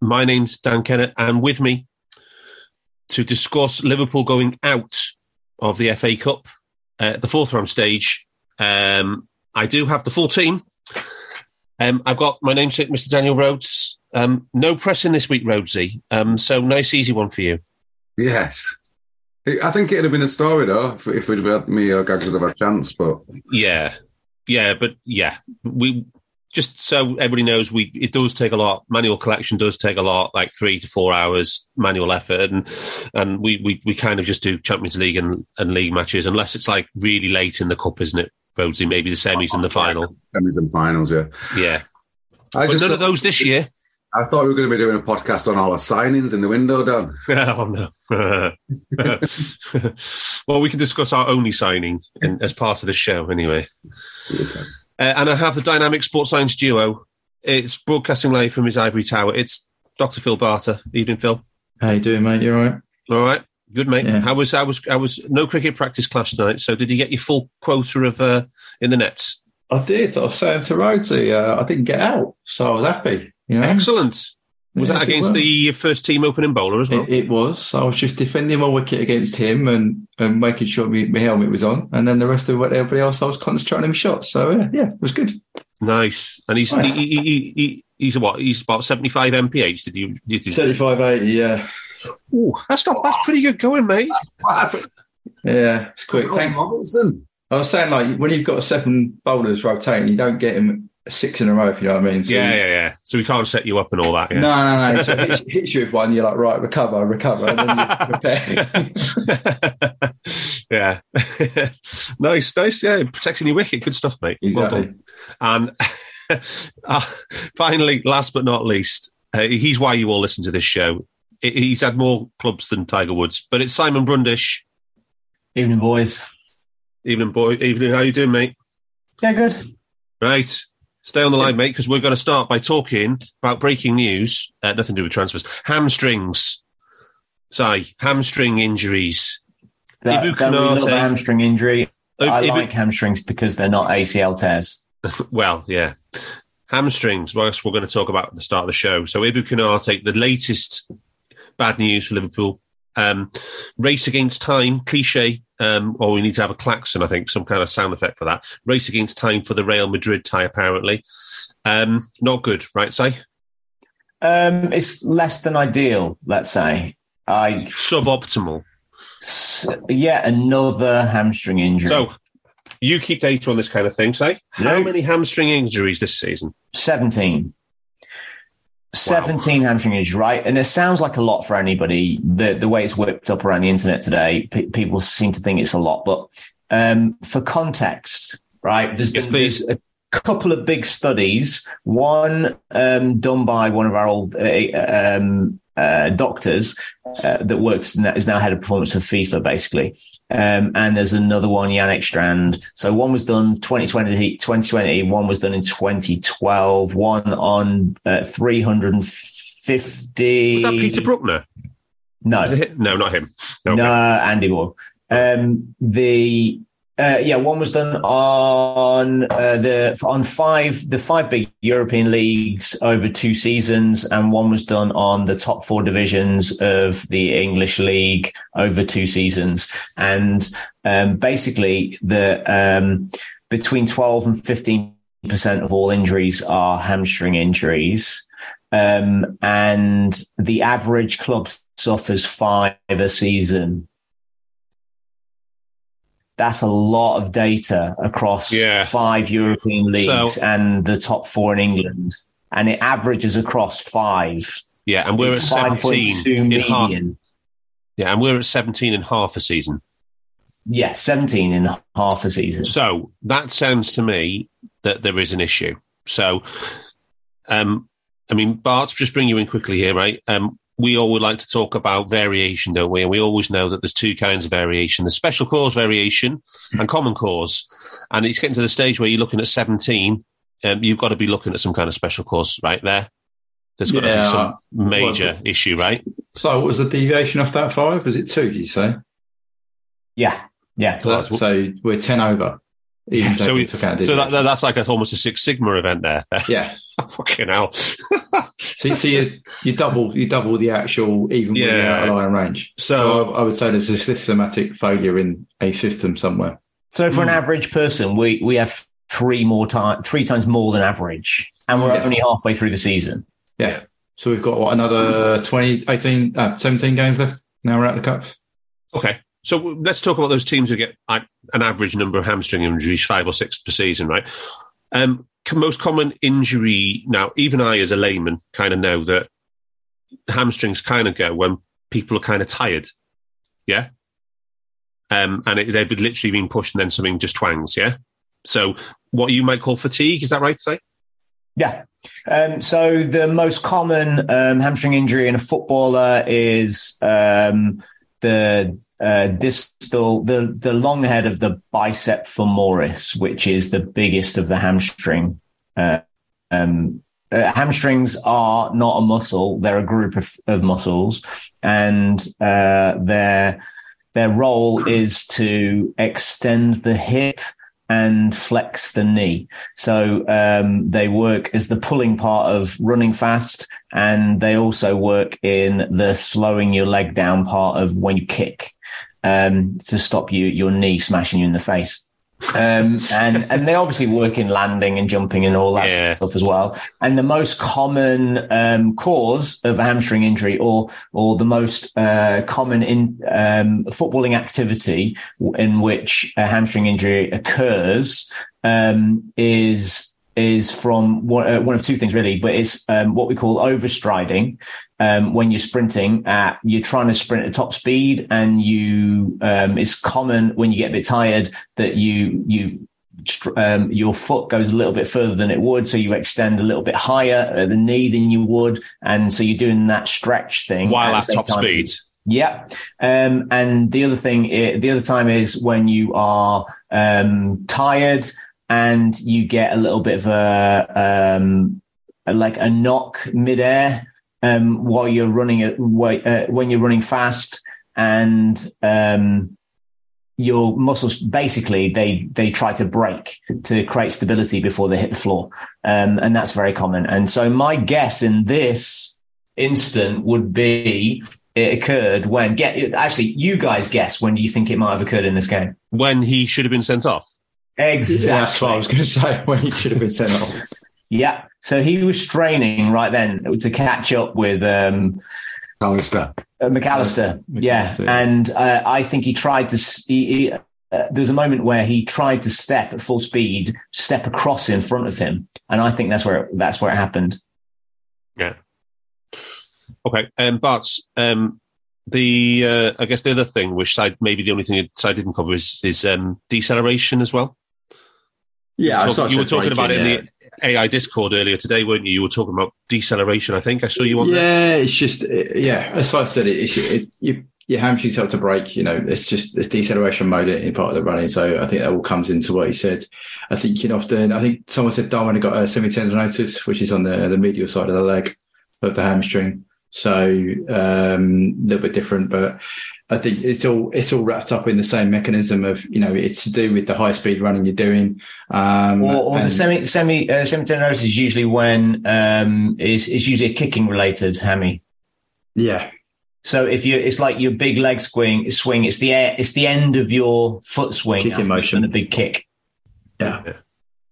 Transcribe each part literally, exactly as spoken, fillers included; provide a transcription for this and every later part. My name's Dan Kennett, and with me to discuss Liverpool going out of the F A Cup at uh, the fourth round stage. Um, I do have the full team. Um, I've got my namesake, Mister Daniel Rhodes. Um, no pressing this week, Rhodesy. Um, so nice, easy one for you. Yes. I think it'd have been a story, though, if, if we'd have had me or Gags would have had a chance, but... Yeah. Yeah, but yeah. we Just so everybody knows, we it does take a lot. Manual collection does take a lot, like three to four hours manual effort. And and we, we, we kind of just do Champions League and, and league matches, unless it's like really late in the cup, isn't it, Rhodesy? Maybe the semis oh, and the final. Semis and finals, yeah. Yeah. I but just none thought, of those this year. I thought we were going to be doing a podcast on all our signings in the window, Dan. Oh, no. Well, we can discuss our only signing in, as part of the show, anyway. Okay. Uh, and I have the dynamic sports science duo. It's broadcasting live from his ivory tower. It's Doctor Phil Barter. Evening, Phil. How you doing, mate? You all right? All right. Good, mate. Yeah. I was, I was, I was. No cricket practice clash tonight. So, did you get your full quota of uh, in the nets? I did. I was saying to Rhodesy, uh, I didn't get out, so I was happy. You know? Excellent. Was yeah, that against well. the first team opening bowler as well? It, it was. I was just defending my wicket against him and, and making sure my, my helmet was on. And then the rest of everybody else, I was concentrating on my shots. So, yeah, yeah, it was good. Nice. And he's nice. He, he, he, he, he's what? He's about seventy-five M P H. Did you? Did you seventy-five, eighty, yeah. Ooh, that's not. That's pretty good going, mate. That's, yeah, it's quick. Thank Robinson. I was saying, like, when you've got a seven bowlers rotating, you don't get him six in a row, if you know what I mean. So yeah, yeah, yeah. So we can't set you up and all that. Yeah. No, no, no. So it hits, hits you with one, you're like, right, recover, recover. And then you prepare. Yeah. Nice, nice. Yeah, protecting your wicket. Good stuff, mate. Exactly. Well done. And uh, finally, last but not least, uh, he's why you all listen to this show. It, he's had more clubs than Tiger Woods, but it's Simon Brundish. Evening, boys. Evening, boy. Evening. How you doing, mate? Yeah, good. Right. Stay on the line, mate, because we're going to start by talking about breaking news. Uh, nothing to do with transfers. Hamstrings. Sorry, hamstring injuries. That, Ibou Konaté, hamstring injury. Uh, I Ibou... like hamstrings because they're not A C L tears. Well, yeah. Hamstrings, well, we're going to talk about at the start of the show. So Ibou Konaté, the latest bad news for Liverpool. Um, race against time, cliche, um, or we need to have a klaxon, I think, some kind of sound effect for that. Race against time for the Real Madrid tie, apparently. Um, not good, right, say? Um, it's less than ideal, let's say. I Suboptimal. S- yet another hamstring injury. So, you keep data on this kind of thing, say? No. How many hamstring injuries this season? seventeen. seventeen wow. Hamstring injuries, right? And it sounds like a lot for anybody. The the way it's whipped up around the internet today, pe- people seem to think it's a lot. But um, for context, right, there's yes, been there's a couple of big studies, one um, done by one of our old uh, um, uh, doctors uh, that works, is now head of performance for FIFA, basically. Um, and there's another one, Yannick Strand. So one was done twenty twenty, twenty twenty, one was done in twenty twelve, one on uh, three hundred fifty. Was that Peter Bruckner? No. No, not him. No, no Andy Moore. Um, the, uh, yeah, one was done on uh, the on five, the five big European leagues over two seasons, and one was done on the top four divisions of the English league over two seasons. And um, basically, the um, between twelve and fifteen percent of all injuries are hamstring injuries, um, and the average club suffers five a season. That's a lot of data across yeah. five European leagues so, and the top four in England. And it averages across five. Yeah, and we're it's at seventeen and half. Yeah, and we're at seventeen and half a season. Yeah, seventeen and half a season. So that sounds to me that there is an issue. So, um, I mean, Bart, just bring you in quickly here, right? Um, we all would like to talk about variation, don't we? And we always know that there's two kinds of variation. There's special cause variation and common cause. And it's getting to the stage where you're looking at seventeen. Um, you've got to be looking at some kind of special cause right there. There's got yeah, to be some major well, issue, right? So what was the deviation off that five? Was it two, did you say? Yeah. Yeah. So, that's, so we're ten over. Yeah, so we, so that, that, that's like a, almost a Six Sigma event there. Yeah. Fucking hell. so you see, so you, you double you double the actual, even yeah. with the outlier range. So, so I, I would say there's a systematic failure in a system somewhere. So for mm. an average person, we, we have three more time, three times more than average, and we're yeah. only halfway through the season. Yeah. So we've got what, another twenty, eighteen, uh, seventeen games left. Now we're out of the cups. Okay. So let's talk about those teams who get an average number of hamstring injuries, five or six per season, right? Um, most common injury now, even I as a layman kind of know that hamstrings kind of go when people are kind of tired, yeah? Um, and it, they've literally been pushed and then something just twangs, yeah? So what you might call fatigue, is that right to say? Yeah. Um, so the most common um, hamstring injury in a footballer is um, the... Uh, distal, the, the long head of the bicep femoris, which is the biggest of the hamstring. Uh, um, uh, hamstrings are not a muscle; they're a group of, of muscles, and uh, their their role is to extend the hip and flex the knee. So um, they work as the pulling part of running fast, and they also work in the slowing your leg down part of when you kick. Um, to stop you, your knee smashing you in the face. Um, and, and they obviously work in landing and jumping and all that yeah. stuff as well. And the most common um, cause of a hamstring injury or or the most uh, common in um, footballing activity in which a hamstring injury occurs um, is... is from one, uh, one of two things really, but it's um, what we call overstriding. Um, when you're sprinting, at, you're trying to sprint at top speed and you, um, it's common when you get a bit tired that you, you, um, your foot goes a little bit further than it would. So you extend a little bit higher at the knee than you would. And so you're doing that stretch thing. While at top speed. Yeah. Um, and the other thing, the other time is when you are um, tired, and you get a little bit of a um, like a knock midair um, while you're running uh, when you're running fast, and um, your muscles basically they they try to break to create stability before they hit the floor, um, and that's very common. And so my guess in this instant would be it occurred when get actually you guys guess when do you think it might have occurred in this game? When he should have been sent off. Exactly. Yeah, that's what I was going to say. When he should have been sent off. Yeah. So he was straining right then to catch up with um, McAllister. Uh, McAllister. McAllister. Yeah, McAllister. And uh, I think he tried to. He, he, uh, there was a moment where he tried to step at full speed, step across in front of him, and I think that's where it, that's where it happened. Yeah. Okay, um, but um, the uh, I guess the other thing, which I, maybe the only thing I didn't cover is, is um, deceleration as well. Yeah, Talk, I you were talking about it in yeah. the A I Discord earlier today, weren't you? You were talking about deceleration. I think I saw you on. Yeah, there. It's just yeah. As I said, it, it's it, you, your hamstrings have to break. You know, it's just it's deceleration mode in part of the running. So I think that all comes into what he said. I think you know, often I think someone said Darwin had got a semitendinosus, which is on the the medial side of the leg of the hamstring. So um, a little bit different, but. I think it's all it's all wrapped up in the same mechanism of, you know, it's to do with the high speed running you're doing. Um, or or the semi semi uh, semitendinosus is usually when um, is is usually a kicking related hammy. Yeah. So if you it's like your big leg swing swing it's the air, it's the end of your foot swing kicking motion and the big kick. Yeah. yeah.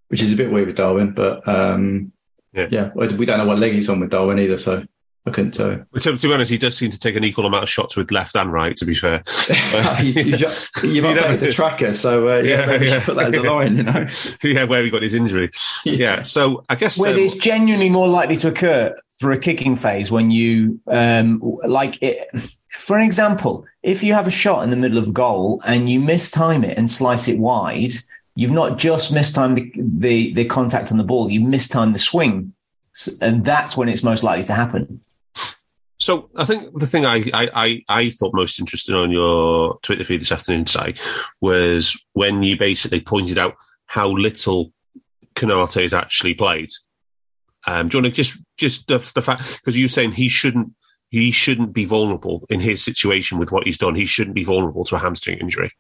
Which is a bit weird with Darwin, but um, yeah. yeah, we don't know what leg he's on with Darwin either. So I couldn't tell you. To, to be honest, he does seem to take an equal amount of shots with left and right, to be fair. you, you've got, you've updated the tracker, so uh, yeah, yeah, maybe yeah, put that as a yeah. line, you know. Yeah, where he got his injury. Yeah, so I guess... Well, um, it's genuinely more likely to occur through a kicking phase when you, um, like, it, for an example, if you have a shot in the middle of goal and you mistime it and slice it wide, you've not just mistimed the, the, the contact on the ball, you mistimed the swing. And that's when it's most likely to happen. So I think the thing I, I, I thought most interesting on your Twitter feed this afternoon, Si, was when you basically pointed out how little Konaté has actually played. Um, do you want to just just the, the fact, because you're saying he shouldn't he shouldn't be vulnerable in his situation with what he's done. He shouldn't be vulnerable to a hamstring injury.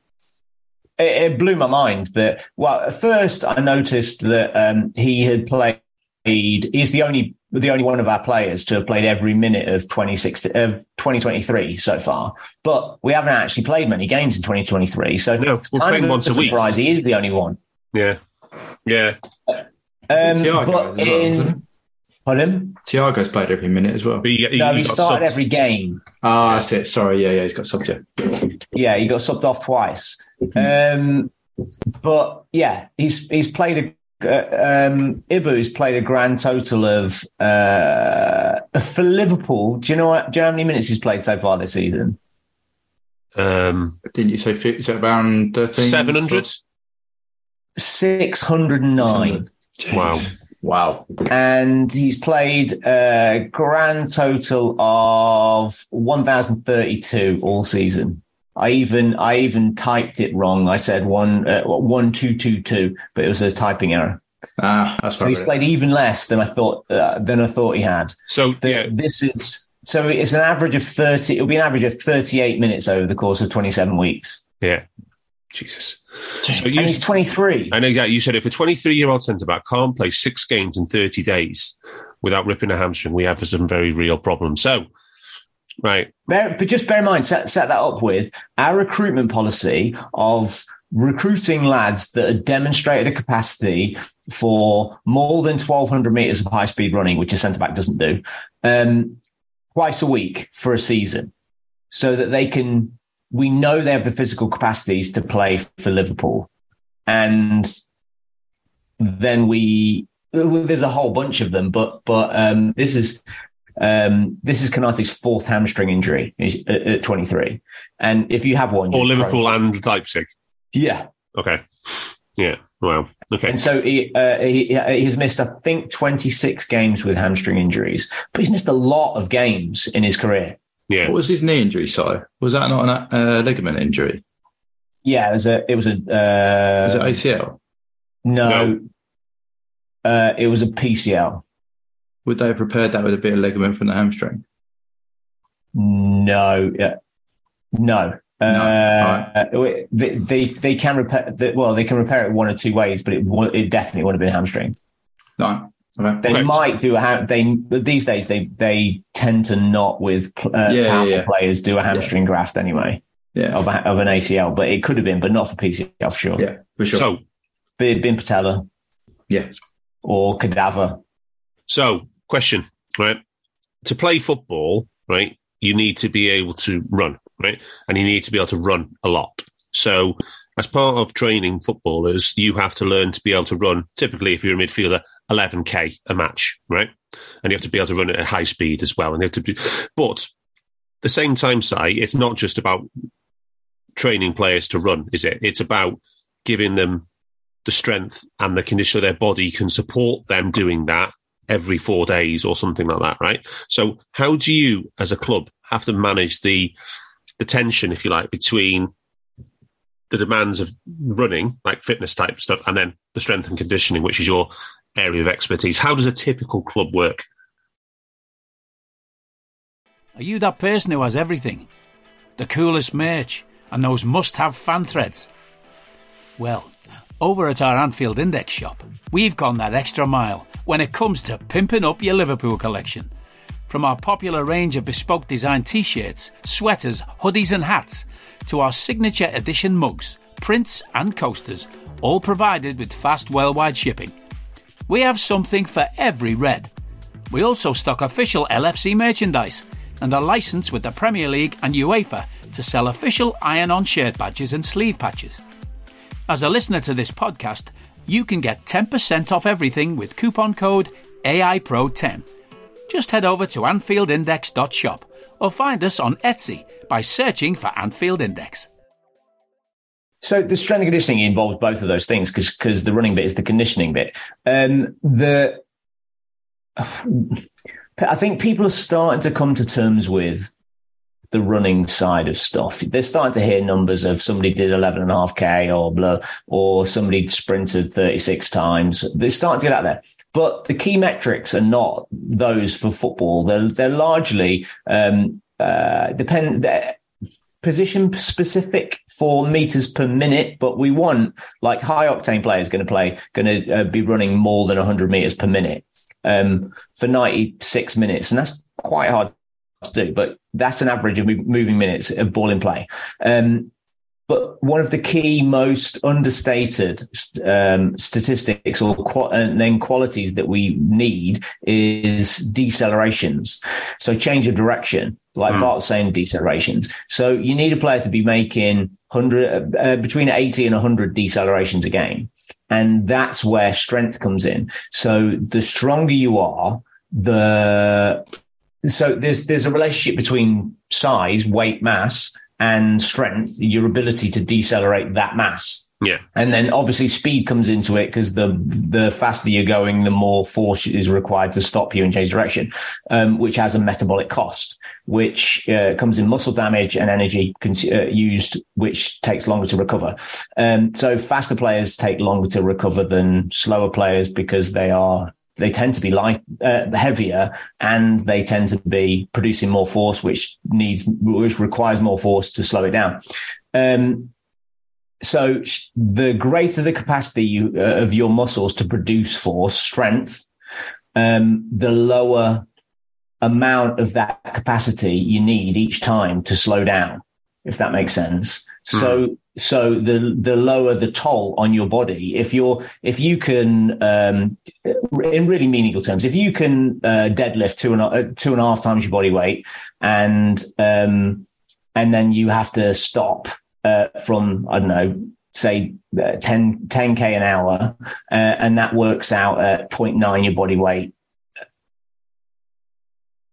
It, it blew my mind that. Well, at first I noticed that um, he had played. He's the only. the only one of our players to have played every minute of twenty twenty-three so far. But we haven't actually played many games in twenty twenty-three. So no, it's kind of a surprise he is the only one. Yeah. Yeah. Um, Thiago's but in... Well, pardon? Thiago's played every minute as well. But he, he, no, he, he started subbed. every game. Ah, oh, that's it. Sorry, yeah, yeah, he's got subbed. Yeah, he got subbed off twice. Um, but, yeah, he's he's played... a Uh, um, Ibou's played a grand total of uh, for Liverpool. Do you know what? Do you know how many minutes he's played so far this season? Um, Didn't you say is that around thirteen? Seven hundred, six hundred and nine. Wow, wow! And he's played a grand total of one thousand thirty-two all season. I even I even typed it wrong. I said one uh, one two two two, but it was a typing error. Ah, that's so he's it. played even less than I thought uh, than I thought he had. So the, yeah. this is so it's an average of thirty. It'll be an average of thirty-eight minutes over the course of twenty-seven weeks. Yeah, Jesus. So you, and he's twenty-three. I know. Yeah, you said if a twenty-three-year-old centre back can't play six games in thirty days without ripping a hamstring, we have some very real problems. So. Right. Bear, but just bear in mind, set, set that up with our recruitment policy of recruiting lads that have demonstrated a capacity for more than twelve hundred metres of high-speed running, which a centre-back doesn't do, um, twice a week for a season so that they can... We know they have the physical capacities to play for Liverpool. And then we... Well, there's a whole bunch of them, but, but um, this is... Um, this is Konaté's fourth hamstring injury at twenty-three. And if you have one... Or Liverpool pro- and Leipzig? Yeah. Okay. Yeah. Wow. Okay. And so he, uh, he he's missed, I think, twenty-six games with hamstring injuries. But he's missed a lot of games in his career. Yeah. What was his knee injury, Si? Was that not a uh, ligament injury? Yeah, it was a... It was, a, uh, was it A C L? No. no. Uh, it was a P C L. Would they have repaired that with a bit of ligament from the hamstring? No, yeah, no. no. Uh, right. they, they they can repair. They, well, they can repair it one or two ways, but it it definitely would have been a hamstring. No, okay. They Correct. might do a ham. They these days they they tend to not with uh, yeah, powerful yeah. players do a hamstring yeah. graft anyway. Yeah, of a, of an A C L, but it could have been, but not for P C L for sure. Yeah, for sure. So, it'd been patella. Yeah, or cadaver. So. Question, right? To play football, right, you need to be able to run, right? And you need to be able to run a lot. So as part of training footballers, you have to learn to be able to run, typically if you're a midfielder, eleven K a match, right? And you have to be able to run at a high speed as well. And you have to do, but at the same time, Si, it's not just about training players to run, is it? It's about giving them the strength and the condition of their body can support them doing that every four days or something like that, right? So how do you, as a club, have to manage the the tension, if you like, between the demands of running, like fitness type stuff, and then the strength and conditioning, which is your area of expertise? How does a typical club work? Are you that person who has everything? The coolest merch and those must-have fan threads? Well, over at our Anfield Index shop, we've gone that extra mile when it comes to pimping up your Liverpool collection. From our popular range of bespoke design t-shirts, sweaters, hoodies and hats, to our signature edition mugs, prints and coasters, all provided with fast worldwide shipping. We have something for every Red. We also stock official L F C merchandise and are licensed with the Premier League and UEFA to sell official iron-on shirt badges and sleeve patches. As a listener to this podcast, you can get ten percent off everything with coupon code A I Pro ten. Just head over to anfield index dot shop or find us on Etsy by searching for Anfield Index. So the strength and conditioning involves both of those things because because the running bit is the conditioning bit. Um, the I think people are starting to come to terms with the running side of stuff. They're starting to hear numbers of somebody did eleven and a half K or blah, or somebody sprinted thirty-six times. They're starting to get out there. But the key metrics are not those for football. They're, they're largely um, uh, depend. They're, position specific for meters per minute, but we want like high octane players going to play, going to uh, be running more than one hundred meters per minute um, for ninety-six minutes. And that's quite hard to do, but that's an average of moving minutes of ball in play. Um, but one of the key, most understated um, statistics or qu- and then qualities that we need is decelerations. So change of direction. Like mm. Bart was saying, decelerations. So you need a player to be making hundred uh, between eighty and one hundred decelerations a game, and that's where strength comes in. So the stronger you are, the so there's there's a relationship between size, weight, mass, and strength. Your ability to decelerate that mass. Yeah, and then obviously speed comes into it because the the faster you're going, the more force is required to stop you and change direction, um, which has a metabolic cost. Which uh, comes in muscle damage and energy con- uh, used, which takes longer to recover. Um, so faster players take longer to recover than slower players because they are they tend to be light, uh, heavier, and they tend to be producing more force, which needs which requires more force to slow it down. Um, so the greater the capacity you, uh, of your muscles to produce force, strength, um, the lower amount of that capacity you need each time to slow down, if that makes sense. Mm. So, so the, the lower the toll on your body, if you're, if you can, um, in really meaningful terms, if you can, uh, deadlift two and a, uh, two and a half times your body weight and, um, and then you have to stop, uh, from, I don't know, say uh, ten, ten K an hour, uh, and that works out at zero point nine your body weight.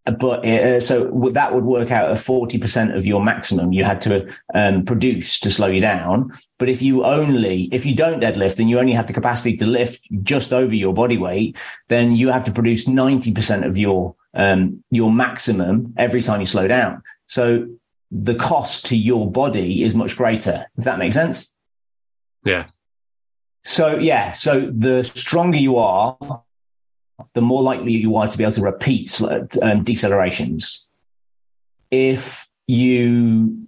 But uh, so that would work out at forty percent of your maximum you had to um, produce to slow you down. But if you only, if you don't deadlift and you only have the capacity to lift just over your body weight, then you have to produce ninety percent of your, um, your maximum every time you slow down. So the cost to your body is much greater, if that makes sense. Yeah. So, yeah. So the stronger you are, the more likely you are to be able to repeat um, decelerations. If you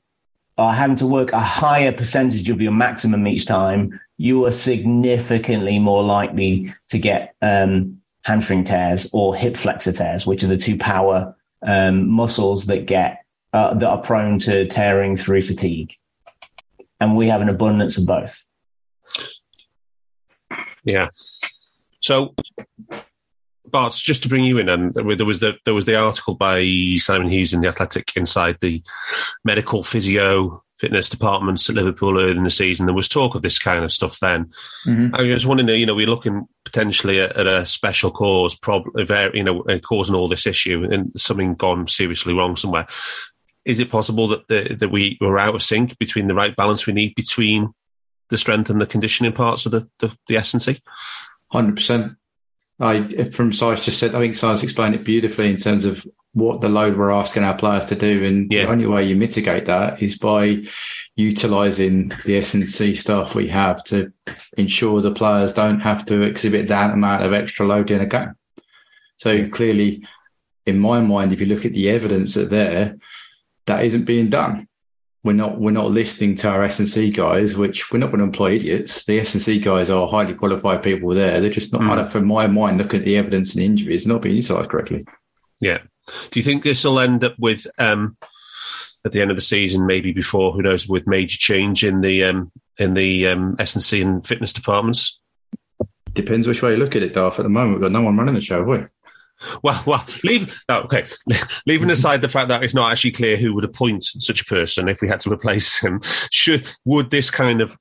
are having to work a higher percentage of your maximum each time, you are significantly more likely to get um, hamstring tears or hip flexor tears, which are the two power um, muscles that get uh, that are prone to tearing through fatigue. And we have an abundance of both. Yeah. So... Bart, just to bring you in, and um, there was the there was the article by Simon Hughes in The Athletic inside the medical physio fitness departments at Liverpool early in the season. There was talk of this kind of stuff then. Mm-hmm. I was wondering, you know, we're looking potentially at, at a special cause, prob- you know, causing all this issue and something gone seriously wrong somewhere. Is it possible that the, that we were out of sync between the right balance we need between the strength and the conditioning parts of the the, the S and C? one hundred percent. I, from Sai's just said, I think Sai's explained it beautifully in terms of what the load we're asking our players to do. And yeah. The only way you mitigate that is by utilising the S and C staff we have to ensure the players don't have to exhibit that amount of extra load in a game. So clearly, in my mind, if you look at the evidence that there, that isn't being done. We're not we're not listening to our S and C guys, which we're not going to employ idiots. The S and C guys are highly qualified people there. They're just not, mm. from my mind, looking at the evidence and injuries, not being utilised correctly. Yeah. Do you think this will end up with, um, at the end of the season, maybe before, who knows, with major change in the um, in the um, S and C and fitness departments? Depends which way you look at it, Darth. At the moment, we've got no one running the show, have we? Well, well, leave oh, okay. Leaving aside the fact that it's not actually clear who would appoint such a person if we had to replace him, should would this kind of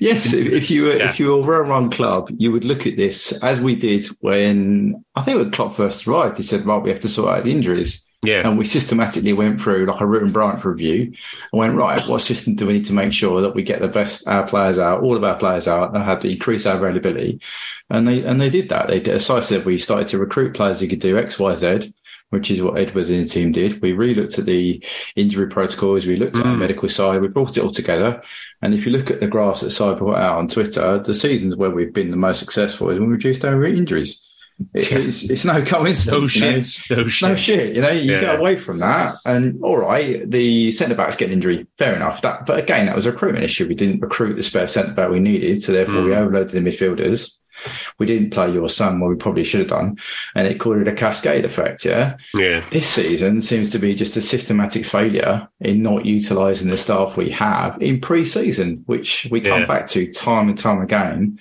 yes, in, if you were yeah. if you were a well-run club, you would look at this as we did when I think when Klopp first arrived. He said, "Right, we have to sort out injuries." Yeah, and we systematically went through like a root and branch review and went right. What system do we need to make sure that we get the best our players out, all of our players out? They had to increase our availability, and they and they did that. They did a size level. We started to recruit players who could do X, Y, Z, which is what Edwards and his team did. We re-looked at the injury protocols. We looked at mm. our medical side. We brought it all together. And if you look at the graphs that Cy brought out on Twitter, the seasons where we've been the most successful is when we reduced our injuries. It's, it's no coincidence. No shit. You know? No shit. No shit. You know, you yeah. get away from that. And all right, the centre backs get an injury. Fair enough. That, but again, that was a recruitment issue. We didn't recruit the spare centre back we needed. So therefore, mm. we overloaded the midfielders. We didn't play your son where we probably should have done, and it called it a cascade effect. Yeah, yeah. This season seems to be just a systematic failure in not utilising the staff we have in pre-season, which we come yeah. back to time and time again.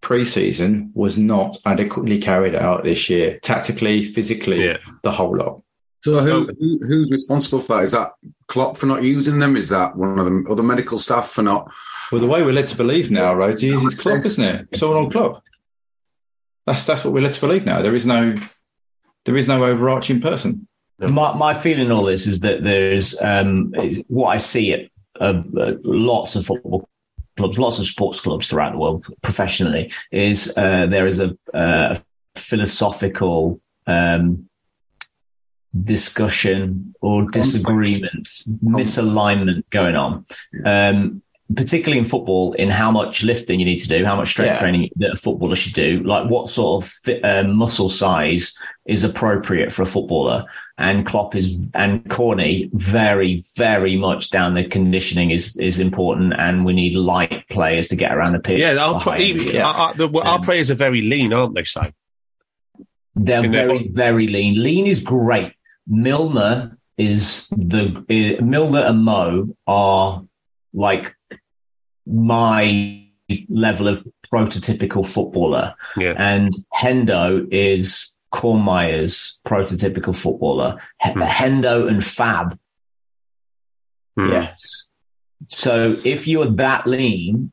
Pre-season was not adequately carried out this year, tactically, physically, yeah. the whole lot. So who, who, who's responsible for that? Is that Klopp for not using them? Is that one of them, or the medical staff for not? Well, the way we're led to believe now, Rhodes, is it's Klopp, isn't it? It's all on Klopp. That's that's what we're led to believe now. There is no, there is no overarching person. My my feeling all this is that there's um, what I see at uh, lots of football clubs, lots of sports clubs throughout the world, professionally, is uh, there is a uh, philosophical. Um, discussion or disagreement, misalignment going on, um, particularly in football, in how much lifting you need to do, how much strength yeah. training that a footballer should do, like what sort of fit, uh, muscle size is appropriate for a footballer. And Klopp is, and Corney, very, very much down the conditioning is is important, and we need light players to get around the pitch. Yeah, our, tra- even, yeah. our, our, um, our players are very lean, aren't they, Si? They're very, very lean. Lean is great. Milner is the uh, Milner and Mo are like my level of prototypical footballer, yeah. and Hendo is Kornmeyer's prototypical footballer. H- mm. Hendo and Fab, mm. yes. So if you're that lean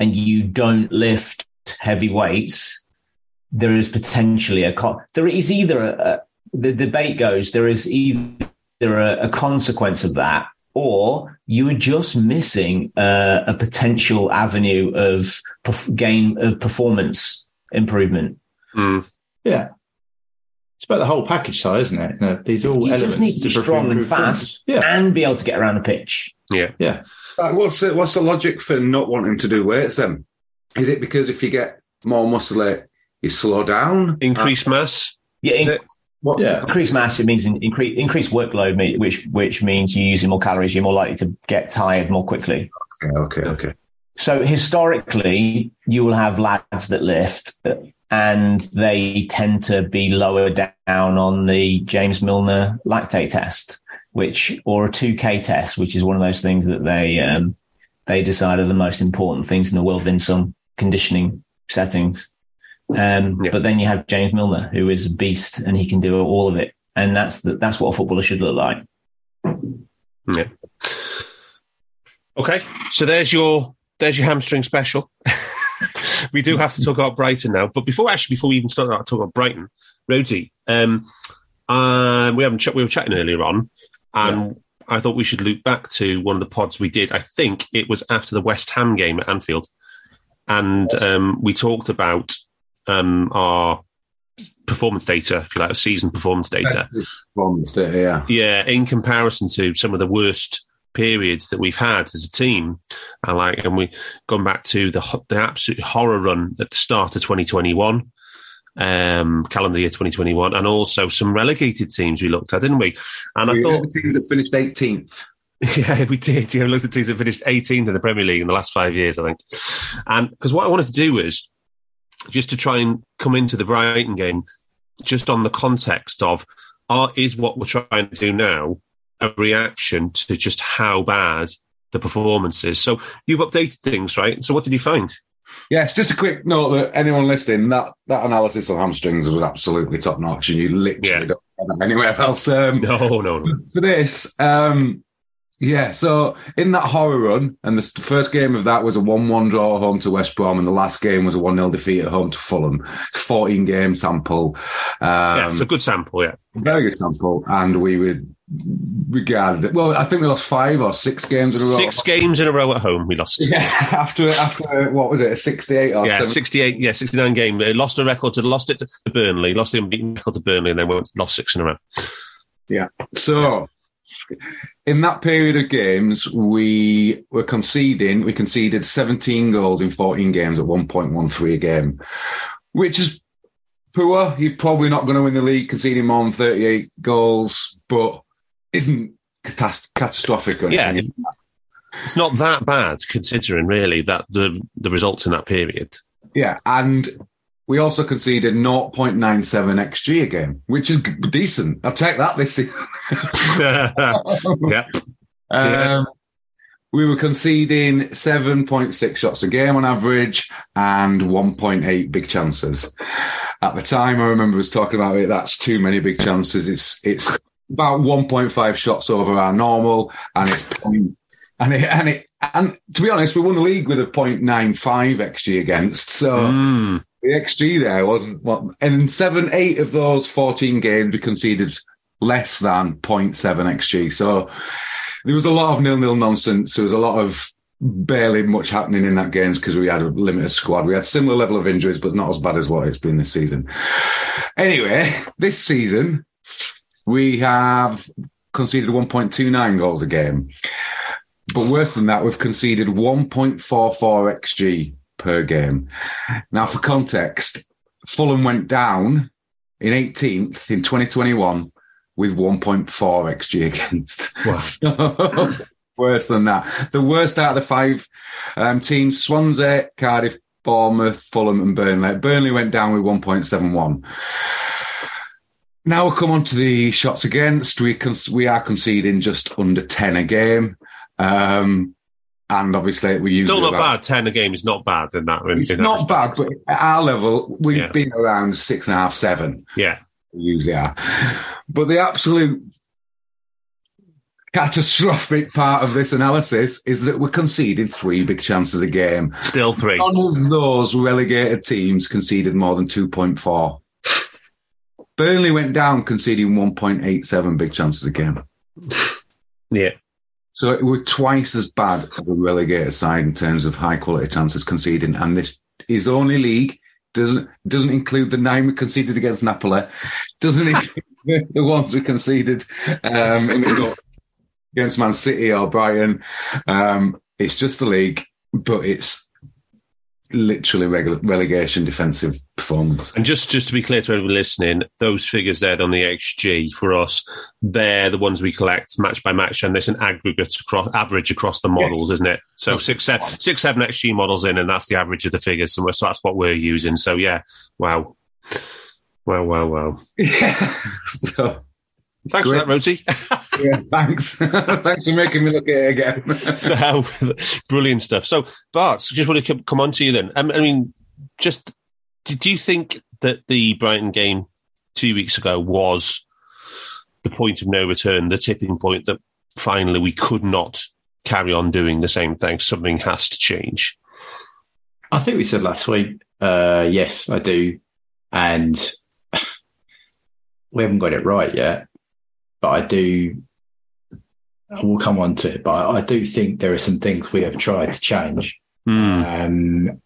and you don't lift heavy weights, there is potentially a co- there is either a, a the debate goes, there is either a, a consequence of that, or you are just missing uh, a potential avenue of perf- gain of performance improvement. Mm. Yeah. It's about the whole package side, isn't it? No, these all you elements just need to be to strong and fast yeah. and be able to get around the pitch. Yeah. Yeah. Uh, what's, the, what's the logic for not wanting to do weights then? Is it because if you get more muscular, you slow down? Increase uh, mass? Yeah. In- What's yeah. Increased mass, it means increase increased workload, which which means you're using more calories, you're more likely to get tired more quickly. Okay, okay, okay. So historically, you will have lads that lift, and they tend to be lower down on the James Milner lactate test, which or a two K test, which is one of those things that they um, they decide are the most important things in the world in some conditioning settings. Um, yeah. But then you have James Milner, who is a beast, and he can do all of it, and that's the, that's what a footballer should look like. Yeah. Okay, so there's your there's your hamstring special. We do have to talk about Brighton now, but before actually before we even start talking about Brighton, Rhodey, um, uh, we haven't ch- we were chatting earlier on, and yeah. I thought we should loop back to one of the pods we did. I think it was after the West Ham game at Anfield, and um, we talked about. Um, our performance data, if you like, season performance data. Performance data, yeah. Yeah, in comparison to some of the worst periods that we've had as a team. And like, and we've gone back to the the absolute horror run at the start of twenty twenty-one, um, calendar year twenty twenty-one, and also some relegated teams we looked at, didn't we? And we I thought... the teams that finished eighteenth. Yeah, we did. Yeah, we looked at teams that finished eighteenth in the Premier League in the last five years, I think. And because what I wanted to do is just to try and come into the Brighton game, just on the context of, are, is what we're trying to do now a reaction to just how bad the performance is? So you've updated things, right? So what did you find? Yes, just a quick note that anyone listening, that, that analysis on hamstrings was absolutely top notch, and you literally yeah. don't have that anywhere else. Um, no, no, no. For this, um, yeah, so in that horror run, and the first game of that was a one one draw at home to West Brom, and the last game was a one nil defeat at home to Fulham. It's a fourteen-game sample. Um, yeah, it's a good sample, yeah. Very good sample, and we would regarded it. Well, I think we lost five or six games in a row. Six games in a row at home, we lost. Yeah, after after what was it, a sixty-eight or yeah, seventy? sixty-eight, yeah, sixty-nine game. They lost a record to lost it to Burnley, lost the unbeaten record to Burnley, and then went lost six in a row. Yeah. So in that period of games, we were conceding. We conceded seventeen goals in fourteen games at one point one three a game, which is poor. You're probably not going to win the league conceding more than thirty-eight goals, but isn't catastrophic or anything. Yeah, it, it's not that bad considering really that the the results in that period. Yeah, and we also conceded zero point nine seven X G a game, which is decent. I'll take that this season. yeah. Um, yeah. We were conceding seven point six shots a game on average and one point eight big chances. At the time, I remember I was talking about it, that's too many big chances. It's it's about one point five shots over our normal, and it's point, and it, and it, and to be honest, we won the league with a point nine five X G against. So mm. the X G there wasn't what. And in seven, eight of those fourteen games, we conceded less than zero point seven X G. So there was a lot of nil-nil nonsense. There was a lot of barely much happening in that game because we had a limited squad. We had similar level of injuries, but not as bad as what it's been this season. Anyway, this season, we have conceded one point two nine goals a game. But worse than that, we've conceded one point four four X G per game. Now, for context, Fulham went down in eighteenth in twenty twenty-one with one point four X G against. Wow. So, worse than that. The worst out of the five um, teams, Swansea, Cardiff, Bournemouth, Fulham and Burnley. Burnley went down with one point seven one. Now we'll come on to the shots against. We con- we are conceding just under ten a game. Um, and obviously we still not about, bad. ten a game is not bad in that. In, it's in not that bad, but at our level, we've yeah. been around six and a half, seven. Yeah. We usually are. But the absolute catastrophic part of this analysis is that we're conceding three big chances a game. Still three. None of those relegated teams conceded more than two point four. Burnley went down conceding one point eight seven big chances a game. Yeah. So it were twice as bad as a relegated side in terms of high quality chances conceding. And this is only league, doesn't doesn't include the nine we conceded against Napoli, doesn't include the ones we conceded um, in the against Man City or Brighton. Um, it's just the league, but it's literally rele- relegation defensive performance. And just, just to be clear to everyone listening, those figures there on the X G for us, they're the ones we collect match by match, and there's an aggregate across, average across the models, yes. isn't it? So okay. six, seven, six, seven X G models in, and that's the average of the figures. So, so that's what we're using. So yeah, wow. Wow, wow, wow. Yeah. So, thanks great. for that, Rosie. Yeah, thanks. Thanks for making me look at it again. So, brilliant stuff. So, Bart, just want to come on to you then. I mean, just did you think that the Brighton game two weeks ago was the point of no return, the tipping point that finally we could not carry on doing the same thing? Something has to change. I think we said last week, uh, yes, I do. And we haven't got it right yet. But I do, I will come on to it, but I do think there are some things we have tried to change. Mm. Um,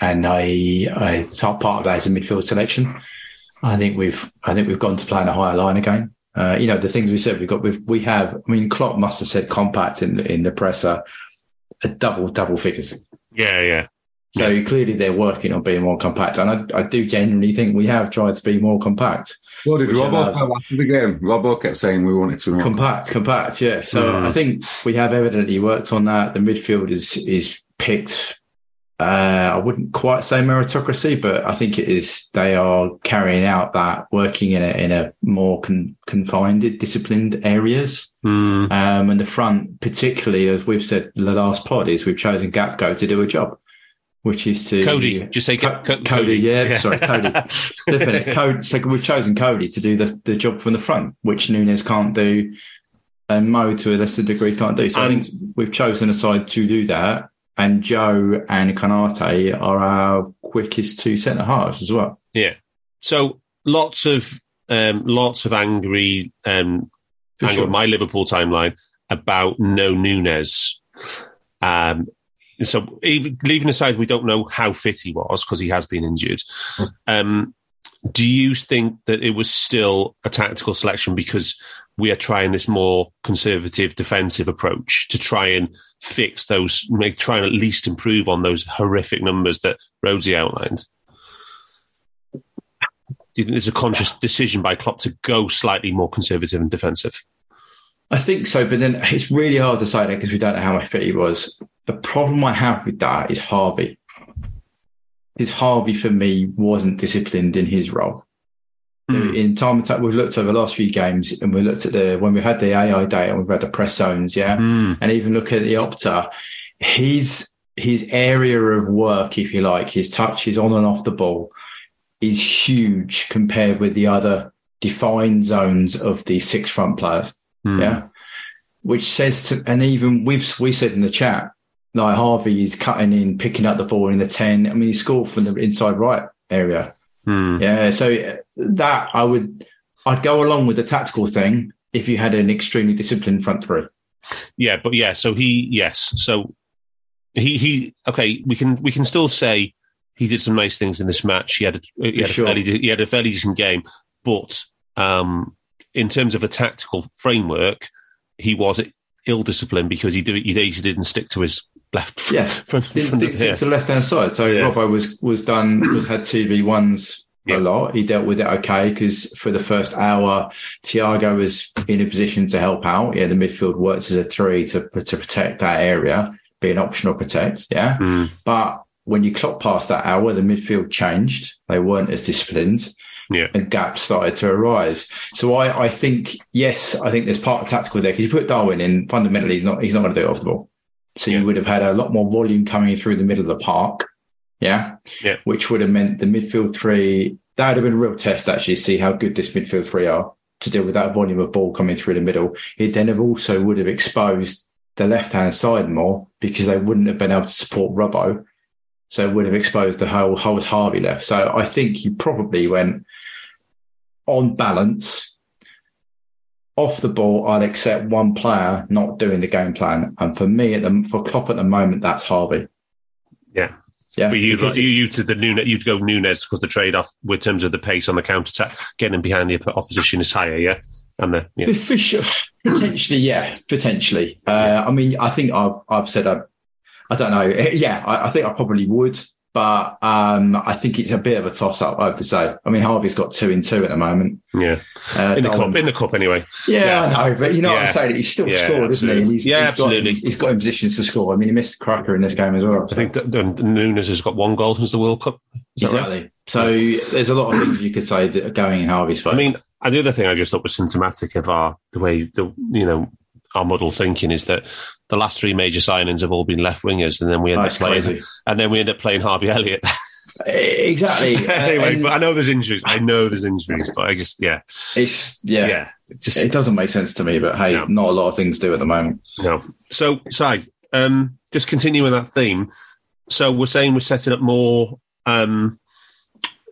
and I, I part of that is a midfield selection. I think we've, I think we've gone to playing a higher line again. Uh, you know, the things we said we've got, we've, we have, I mean, Klopp must have said compact in, in the presser, a double, double figures. Yeah, yeah. So yeah. clearly they're working on being more compact. And I, I do genuinely think we have tried to be more compact. What did Robbo after the game? Robbo kept saying we wanted to compact, compact. Yeah, so mm. I think we have evidently worked on that. The midfield is is picked. Uh, I wouldn't quite say meritocracy, but I think it is. They are carrying out that working in a in a more con, confined, disciplined areas. Mm. Um, and the front, particularly as we've said in the last pod, is we've chosen Gapco to do a job. which is to Cody. Uh, Just say Co- Co- Cody. Cody. Yeah, yeah. Sorry, Cody. Definitely, Cody. So we've chosen Cody to do the, the job from the front, which Nunes can't do, and Mo to a lesser degree can't do. So and, I think we've chosen a side to do that. And Joe and Konaté are our quickest two centre halves as well. Yeah. So lots of um, lots of angry um, angry sure. on my Liverpool timeline about no Nunes. Um, so even, leaving aside, we don't know how fit he was because he has been injured. Um, do you think that it was still a tactical selection because we are trying this more conservative defensive approach to try and fix those, make, try and at least improve on those horrific numbers that Rosie outlined? Do you think there's a conscious decision by Klopp to go slightly more conservative and defensive? I think so, but then it's really hard to say that because we don't know how much fit he was. The problem I have with that is Harvey. His Harvey, for me, wasn't disciplined in his role. Mm. In time and time, we've looked over the last few games and we looked at the, when we had the A I data and we've had the press zones, yeah? Mm. And even look at the Opta, his, his area of work, if you like, his touches on and off the ball is huge compared with the other defined zones of the six front players, mm. yeah? Which says to, and even we've, we said in the chat, like Harvey is cutting in, picking up the ball in the ten. I mean, he scored from the inside right area. Hmm. Yeah, so that I would, I'd go along with the tactical thing if you had an extremely disciplined front three. Yeah, but yeah, so he, yes, so he, he. Okay, we can we can still say he did some nice things in this match. He had a, he had sure. a fairly he had a fairly decent game, but um, in terms of a tactical framework, he was ill-disciplined because he did he didn't stick to his left. Yeah, from, from the, it's the left hand side. So yeah. Robbo was was done. Was, had two v ones yeah. a lot. He dealt with it okay because for the first hour, Thiago was in a position to help out. Yeah, the midfield works as a three to to protect that area, be an optional protect. Yeah, mm. but when you clock past that hour, the midfield changed. They weren't as disciplined. Yeah, and gaps started to arise. So I I think yes, I think there's part of tactical there because you put Darwin in. Fundamentally, he's not he's not going to do it off the ball. So yeah. you would have had a lot more volume coming through the middle of the park, yeah? yeah, which would have meant the midfield three, that would have been a real test, actually, see how good this midfield three are to deal with that volume of ball coming through the middle. It then have also would have exposed the left-hand side more because they wouldn't have been able to support Robbo. So it would have exposed the whole, whole Harvey left. So I think you probably went on balance. Off the ball, I'd accept one player not doing the game plan, and for me, at the for Klopp at the moment, that's Harvey. Yeah, yeah. But you like, you you to the Nunes, you'd go Nunes because the trade off with terms of the pace on the counter attack, getting behind the opposition is higher. Yeah, and the yeah. For sure. potentially, yeah, potentially. Uh, yeah. I mean, I think I've I've said I, I don't know. Yeah, I, I think I probably would, but um, I think it's a bit of a toss up, I have to say. I mean, Harvey's got two in two at the moment. Yeah. Uh, in the Darwin. cup, in the cup anyway. Yeah, yeah. I know, but you know yeah. what I'm saying? He's still yeah, scored, absolutely. isn't he? He's, yeah, he's absolutely. Got, he's got in positions to score. I mean, he missed Cracker in this game as well. So. I think that, that Nunes has got one goal since the World Cup. Exactly. Right? So yeah. there's a lot of things you could say that are going in Harvey's favour. I mean, the other thing I just thought was symptomatic of our, the way, the you know, our model thinking is that the last three major signings have all been left wingers, and then we end That's up playing, crazy. and then we end up playing Harvey Elliott. Exactly. anyway, and, but I know there's injuries. I know there's injuries, but I just yeah, it's yeah, yeah. It, just, it doesn't make sense to me. But hey, no. not a lot of things do at the moment. No. So, Si, um, just continuing that theme. So we're saying we're setting up more um,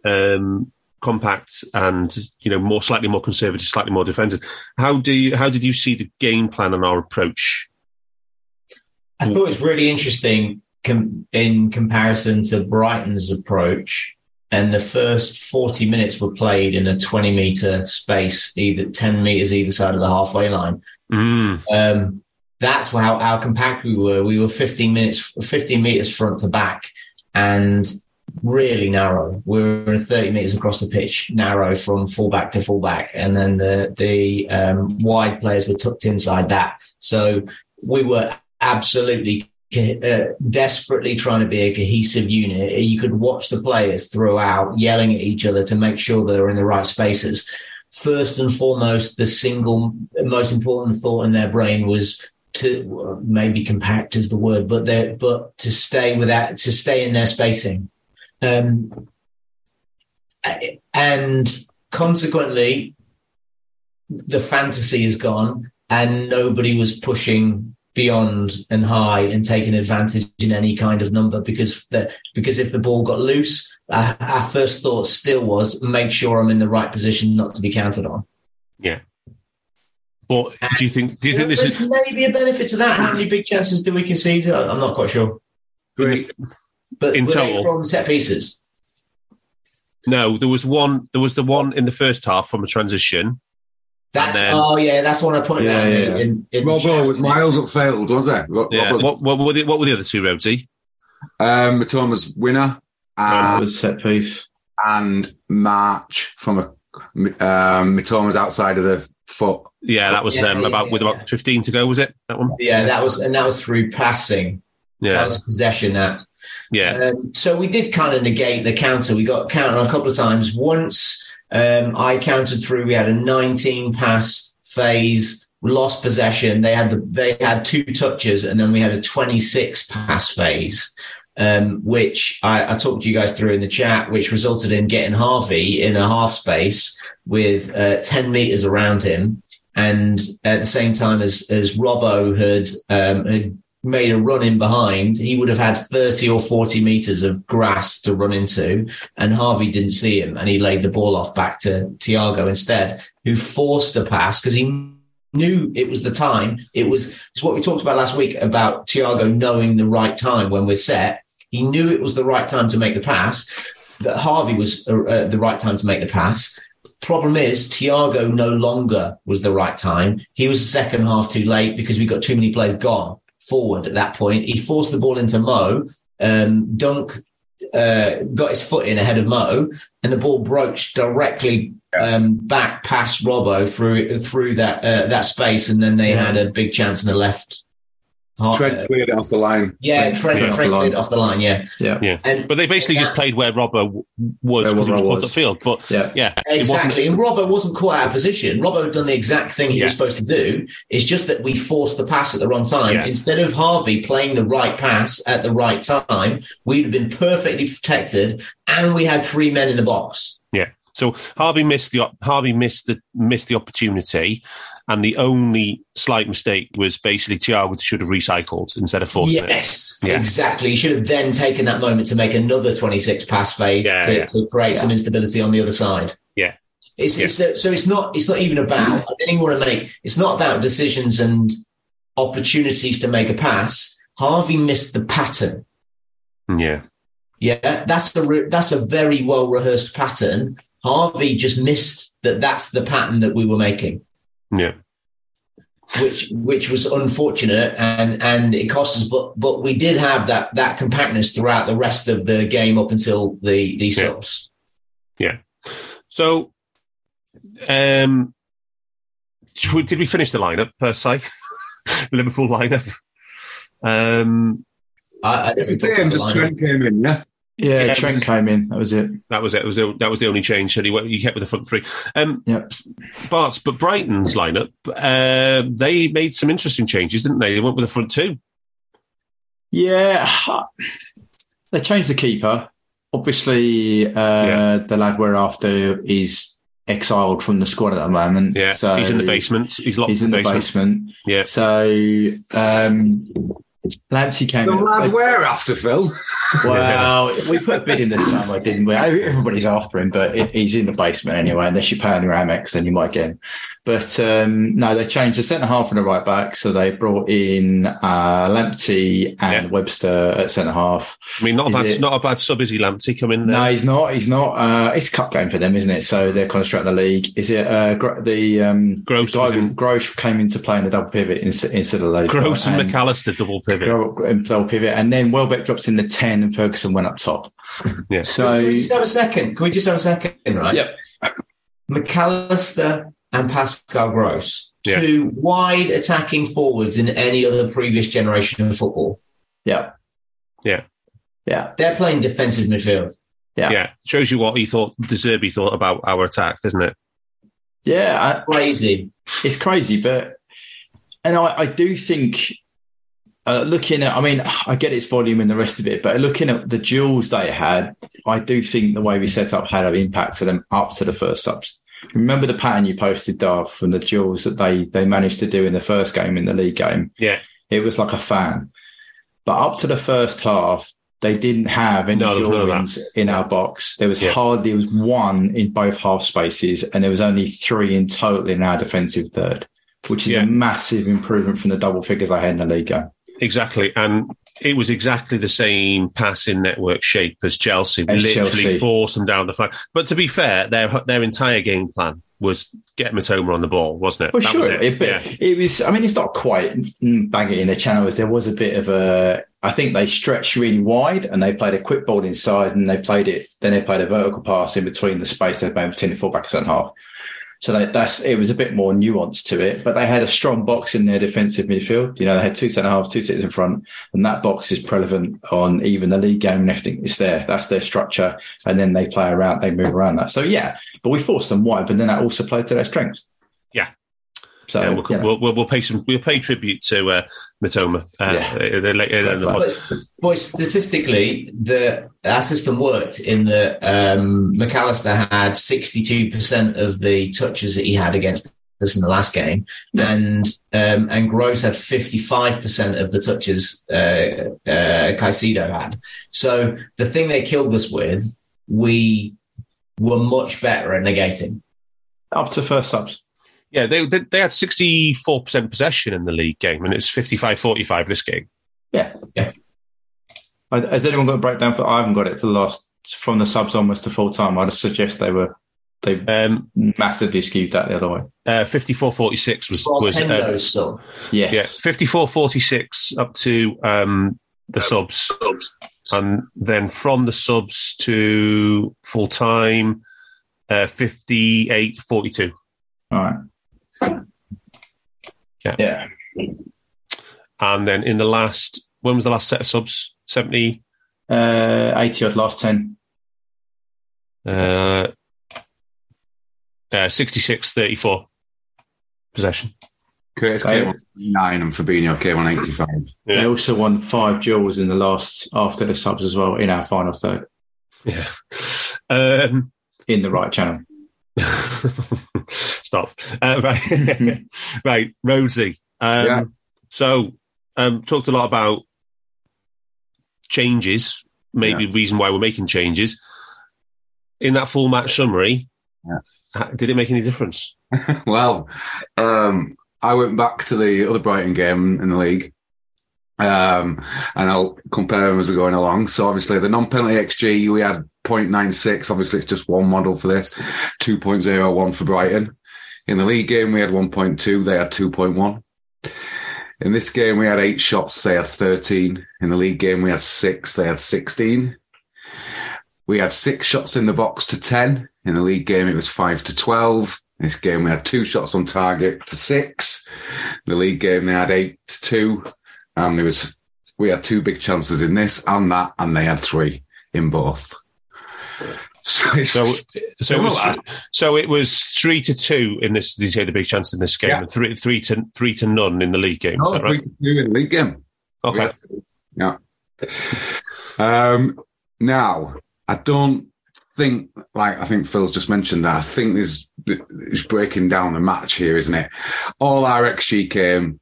um, compact and you know more slightly more conservative, slightly more defensive. How do you? How did you see the game plan and our approach? I thought it's really interesting com- in comparison to Brighton's approach. And the first forty minutes were played in a twenty metre space, either ten metres either side of the halfway line. Mm. Um, that's how, how compact we were. We were fifteen minutes, fifteen metres front to back and really narrow. We were thirty metres across the pitch, narrow from full-back to full-back. And then the, the um, wide players were tucked inside that. So we were... absolutely uh, desperately trying to be a cohesive unit. You could watch the players throughout yelling at each other to make sure they're in the right spaces. First and foremost, the single most important thought in their brain was to maybe compact is the word, but they but to stay without to stay in their spacing, um, and consequently, the fantasy is gone, and nobody was pushing beyond and high and taking advantage in any kind of number, because that because if the ball got loose, our, our first thought still was make sure I'm in the right position not to be counted on. Yeah. Well, do you think? Do you think this is maybe a benefit to that? How many big chances do we concede? I'm not quite sure. Great, but in total from set pieces. No, there was one. There was the one in the first half from a transition. That's then, oh yeah, that's one I put yeah, in. Yeah. in, in Rob was miles up failed, was it? Rob, yeah. Rob, what, what were the What were the other two, Rhodesy? Um, Matoma's winner and set piece, and March from a um, Matoma's outside of the foot. Yeah, that was yeah, um, yeah, about yeah, with about yeah. fifteen to go, was it? That one. Yeah, that was, and that was through passing. Yeah, that was possession. That. Yeah. Um, so we did kind of negate the counter. We got counted on a couple of times. Once. Um, I counted through. We had a nineteen-pass phase, lost possession. They had the, they had two touches, and then we had a twenty-six-pass phase, um, which I, I talked to you guys through in the chat, which resulted in getting Harvey in a half space with uh, ten meters around him, and at the same time as as Robbo had um, had made a run in behind, he would have had thirty or forty metres of grass to run into, and Harvey didn't see him, and he laid the ball off back to Thiago instead, who forced a pass because he knew it was the time. It was it's what we talked about last week about Thiago knowing the right time when we're set. He knew it was the right time to make the pass, that Harvey was uh, the right time to make the pass. Problem is, Thiago no longer was the right time. He was the second half too late because we got too many players gone forward at that point. He forced the ball into Mo. Um, Dunk uh, got his foot in ahead of Mo, and the ball broached directly um, back past Robbo through through that uh, that space, and then they yeah. had a big chance in the left. Tread uh, cleared it off the line. Yeah, Tread cleared, cleared, cleared it off the line. Yeah, yeah. yeah. And, but they basically that, just played where Robbo was because he was caught upfield. But yeah, yeah exactly. And Robbo wasn't caught out of position. Robbo had done the exact thing he yeah. was supposed to do. It's just that we forced the pass at the wrong time. Yeah. Instead of Harvey playing the right pass at the right time, we'd have been perfectly protected, and we had three men in the box. Yeah. So Harvey missed the Harvey missed the missed the opportunity, and the only slight mistake was basically Thiago should have recycled instead of forcing yes, it. Yes, exactly. He should have then taken that moment to make another twenty-six pass phase yeah, to, yeah. to create yeah. some instability on the other side. Yeah. It's, yeah. It's, so it's not it's not even about I didn't want to make it's not about decisions and opportunities to make a pass. Harvey missed the pattern. Yeah. Yeah, that's a re- that's a very well rehearsed pattern. Harvey just missed that that's the pattern that we were making. Yeah. Which which was unfortunate, and, and it cost us, but but we did have that that compactness throughout the rest of the game up until the, the subs. Yeah. yeah. So um did we finish the lineup per se? The Liverpool lineup. Um I, I just Trent came in, yeah. Yeah, yeah, Trent came in. That was it. That was it. It was the, that was the only change. So he, went, he kept with the front three. Um, yep. But but Brighton's lineup, uh, they made some interesting changes, didn't they? They went with the front two. Yeah, they changed the keeper. Obviously, uh, yeah. the lad we're after is exiled from the squad at the moment. Yeah, so he's in the basement. He's locked. He's in the basement. basement. Yeah. So. Um, Lampsey came the in. The lad they, we're after, Phil. Well, we put a bid in the summer, didn't we? Everybody's after him, but it, he's in the basement anyway. Unless you pay on your Amex, then you might get him. But um, no, they changed the centre-half and the right-back, so they brought in uh, Lamptey and yeah. Webster at centre-half. I mean, not a, bad, not a bad sub, is he, Lamptey? Come in there. No, he's not. He's not. Uh, it's a cup game for them, isn't it? So they're kind of straight out of the league. Is it uh, the... Um, Gross. The in, Gross came into play in the double pivot instead of the league. Gross and, and McAllister double pivot. double pivot. And then Welbeck drops in the ten and Ferguson went up top. Yeah. So, Can we just have a second? Can we just have a second, right? Yep. McAllister... and Pascal Gross, yeah. two wide attacking forwards in any other previous generation of football. Yeah. Yeah. Yeah. They're playing defensive midfield. Yeah. Yeah. Shows you what he thought, De Zerbi thought about our attack, doesn't it? Yeah. I, crazy. It's crazy, but And I, I do think uh, looking at, I mean, I get its volume and the rest of it, but looking at the duels they had, I do think the way we set up had an impact to them up to the first subs. Remember the pattern you posted, Darv, from the duels that they, they managed to do in the first game, in the league game? Yeah. It was like a fan. But up to the first half, they didn't have any no, drawings in our box. There was yeah. hardly, it was one in both half spaces, and there was only three in total in our defensive third, which is yeah. a massive improvement from the double figures I had in the league game. Exactly. And it was exactly the same passing network shape as Chelsea. We as literally Chelsea. forced them down the flank. But to be fair, their their entire game plan was get Matoma on the ball, wasn't it? Well, that sure. Was it. It, yeah. it was, I mean, it's not quite bang it in the channel, as there was a bit of a, I think they stretched really wide and they played a quick ball inside and they played it, then they played a vertical pass in between the space they've made between the fullback and half. So that, that's it was a bit more nuanced to it, but they had a strong box in their defensive midfield. You know, they had two centre-halves, two sitters in front, and that box is prevalent on even the league game and everything. It's there. That's their structure, and then they play around, they move around that. So, yeah, but we forced them wide, but then that also played to their strengths. Yeah. So yeah, we'll, you know. we'll, we'll, we'll, pay some, we'll pay tribute to uh, Matoma. Uh, yeah. in the, in the but, but statistically, the, that system worked in that um, McAllister had sixty-two percent of the touches that he had against us in the last game, yeah. and um, and Gross had fifty-five percent of the touches uh, uh, Caicedo had. So the thing they killed us with, we were much better at negating. Up to first subs. Yeah, they they had sixty-four percent possession in the league game, and it's fifty-five forty-five this game. Yeah. yeah. Has anyone got a breakdown? For, I haven't got it for the last, from the subs almost to full-time. I'd suggest they were, they um, massively skewed that the other way. Uh, fifty-four forty-six was... was uh, sub. Yes. Yeah, fifty-four forty-six up to um, the um, subs. subs. And then from the subs to full-time, uh, fifty-eight forty-two. All right. Yeah. yeah. And then in the last, when was the last set of subs? seventy? Uh, eighty odd, last ten. Uh, uh, sixty-six thirty-four possession. Curtis came on nine and Fabinho came on eighty-five. Yeah. They also won five duels in the last, after the subs as well, in our final third. Yeah. Um, in the right channel. Stop. Uh, right. right, Rosie. Um, yeah. So, um, talked a lot about changes, maybe yeah. reason why we're making changes. In that full match summary, yeah. did it make any difference? Well, um, I went back to the other Brighton game in the league, um, and I'll compare them as we're going along. So, obviously, the non-penalty X G, we had zero point nine six. Obviously, it's just one model for this, two point oh one for Brighton. In the league game, we had one point two. They had two point one. In this game, we had eight shots. They had thirteen. In the league game, we had six. They had sixteen. We had six shots in the box to ten. In the league game, it was five to twelve. In this game, we had two shots on target to six. In the league game, they had eight to two. And there was we had two big chances in this and that, and they had three in both. So, so, so, it was, so it was three to two in this. Did you say the big chance in this game? Yeah. And three, three to three to none in the league game. No, is that three right? to two in the league game. Okay. Yeah. Um, now, I don't think like I think Phil's just mentioned that. I think there's it's breaking down the match here, isn't it? All our X G came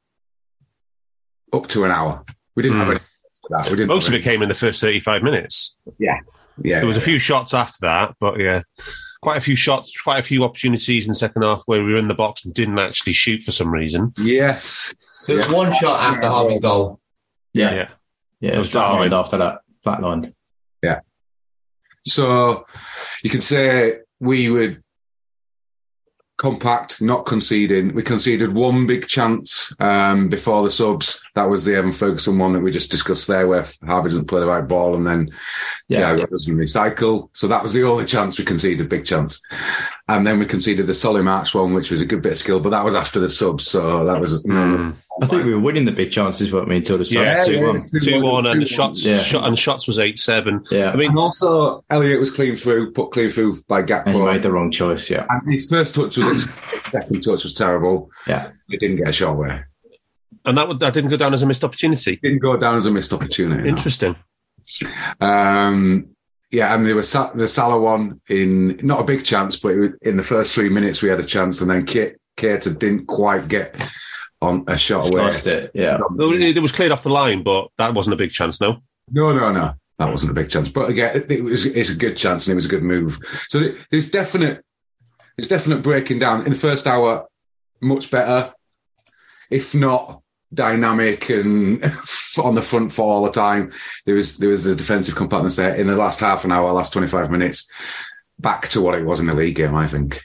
up to an hour. We didn't mm. have any for that. We didn't. Most of it came in the first thirty-five minutes. Yeah. Yeah, there was a few shots after that, but yeah, quite a few shots, quite a few opportunities in the second half where we were in the box and didn't actually shoot for some reason. Yes, there was yeah. one shot after Harvey's goal. Yeah, yeah, yeah it was flatlined after that. Flatlined. Yeah. So you can say we were compact, not conceding. We conceded one big chance um, before the subs. That was the Evan Ferguson one that we just discussed there, where Harvey doesn't play the right ball and then yeah, yeah. doesn't recycle. So that was the only chance we conceded, big chance. And then we conceded the Solly March one, which was a good bit of skill, but that was after the subs. So that was. Mm. I think we were winning the big chances, weren't we? Until the subs, yeah, two, yeah, one. two, two one, and two the shots, yeah. shot, and shots was eight seven. Yeah, I mean, and also Elliot was clean through, put clean through by Gakpo. And he made the wrong choice. Yeah, and his first touch was, his second touch was terrible. Yeah, he didn't get a shot away. and that would, that didn't go down as a missed opportunity. Didn't go down as a missed opportunity. Interesting. No. Um, yeah, and there was the Salah one in not a big chance, but it was, in the first three minutes we had a chance, and then Ke- Keita didn't quite get on a shot away. Lost it. Yeah, it was cleared off the line, but that wasn't a big chance. No. No, no, no. That wasn't a big chance, but again, it was, it's a good chance and it was a good move. So there's definite, there's definite breaking down in the first hour. Much better, if not dynamic and on the front foot all the time. There was there was the defensive compactness there in the last half an hour, last twenty-five minutes, back to what it was in the league game, I think.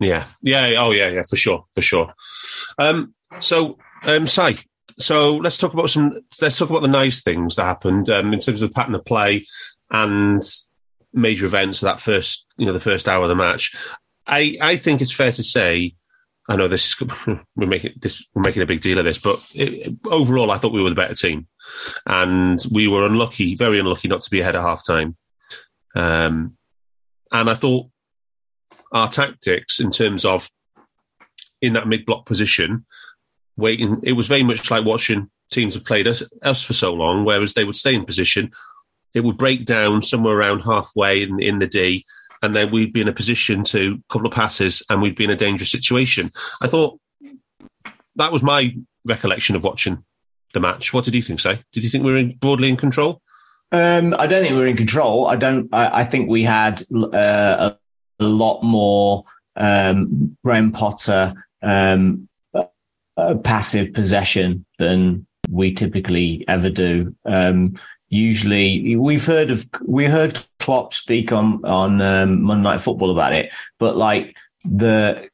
Yeah, yeah, oh yeah, yeah, for sure, for sure. Um, so, um, Si. So let's talk about some. Let's talk about the nice things that happened um, in terms of the pattern of play and major events of that first, you know, the first hour of the match. I, I think it's fair to say. I know this is we're making this we're making a big deal of this, but it, overall, I thought we were the better team, and we were unlucky, very unlucky, not to be ahead at half time. Um, and I thought our tactics in terms of in that mid block position. Waiting, it was very much like watching teams have played us, us for so long, whereas they would stay in position. It would break down somewhere around halfway in, in the D, and then we'd be in a position to a couple of passes and we'd be in a dangerous situation. I thought that was my recollection of watching the match. What did you think, Si? Did you think we were in, broadly in control? Um, I don't think we were in control. I don't. I, I think we had uh, a lot more um, Graham Potter... Um, Uh, passive possession than we typically ever do. Um, usually, we've heard of we heard Klopp speak on on um, Monday Night Football about it, but like the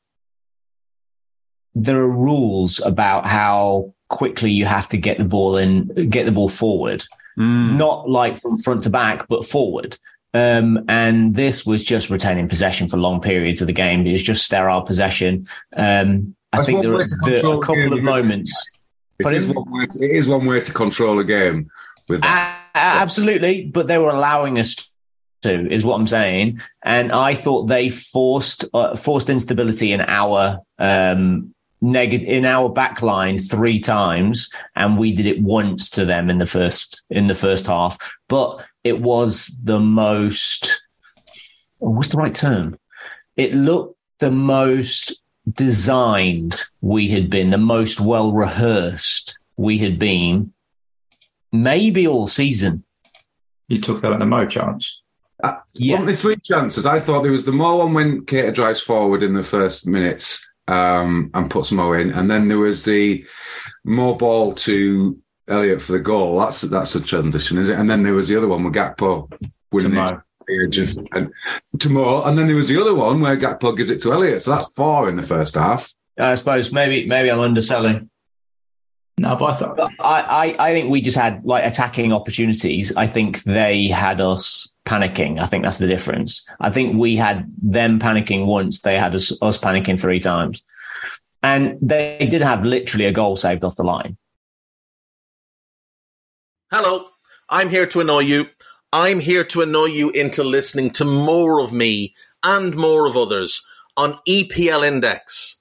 there are rules about how quickly you have to get the ball in, get the ball forward, mm. not like from front to back, but forward. Um, and this was just retaining possession for long periods of the game. It was just sterile possession. Um, I That's think there are there, a couple of moments. It is, one way to, it is one way to control a game. With that. Uh, absolutely, but they were allowing us to, is what I'm saying. And I thought they forced uh, forced instability in our um, negative in our back line three times, and we did it once to them in the first in the first half. But it was the most. What's the right term? It looked the most. Designed we had been, the most well rehearsed we had been, maybe all season. You took that at the Mo chance. Uh, yeah. Only three chances. I thought there was the Mo one when Keita drives forward in the first minutes um, and puts Mo in, and then there was the Mo ball to Elliot for the goal. That's that's a transition, is it? And then there was the other one with Gakpo winning it. Of, and tomorrow, and then there was the other one where Gakpo gives it to Elliot. So that's four in the first half. I suppose maybe maybe I'm underselling. No, but I thought I, I, I think we just had like attacking opportunities. I think they had us panicking. I think that's the difference. I think we had them panicking once. They had us us panicking three times, and they did have literally a goal saved off the line. Hello, I'm here to annoy you. I'm here to annoy you into listening to more of me and more of others on E P L Index.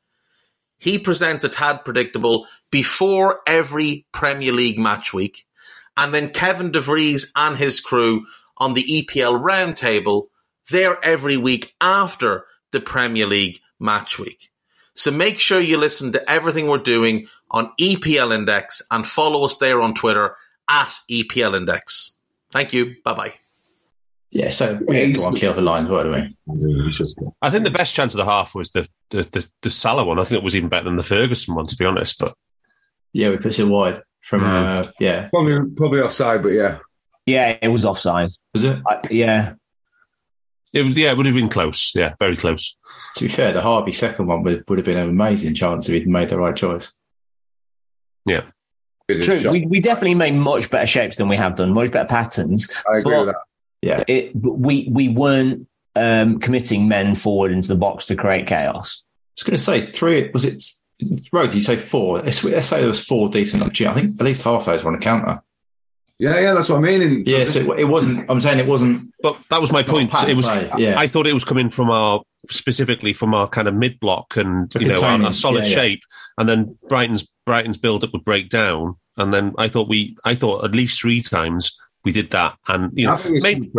He presents A Tad Predictable before every Premier League match week. And then Kevin DeVries and his crew on the E P L Roundtable, they're every week after the Premier League match week. So make sure you listen to everything we're doing on E P L Index and follow us there on Twitter at E P L Index. Thank you. Bye-bye. Yeah, so we had to kill the lines, weren't we? I think the best chance of the half was the the, the the Salah one. I think it was even better than the Ferguson one, to be honest. But yeah, we put it wide from mm. uh, yeah, probably probably offside, but yeah, yeah, it was offside. Was it? I, yeah, it was. Yeah, it would have been close. Yeah, very close. To be fair, the Harvey second one would would have been an amazing chance if he'd made the right choice. Yeah. True. We, we definitely made much better shapes than we have done, much better patterns. I agree with that. Yeah. It, we, we weren't um, committing men forward into the box to create chaos. I was going to say three, was it, Rose, you say four. Let's say there was four decent opportunities. I think at least half of those were on a counter. Yeah, yeah, that's what I mean. And yeah, so it wasn't, I'm saying it wasn't. But that was my point. It was. Yeah. I thought it was coming from our, specifically from our kind of mid-block and, you know, our, our solid yeah, yeah. shape. And then Brighton's Brighton's build-up would break down. And then I thought we, I thought at least three times we did that. And, you know, maybe...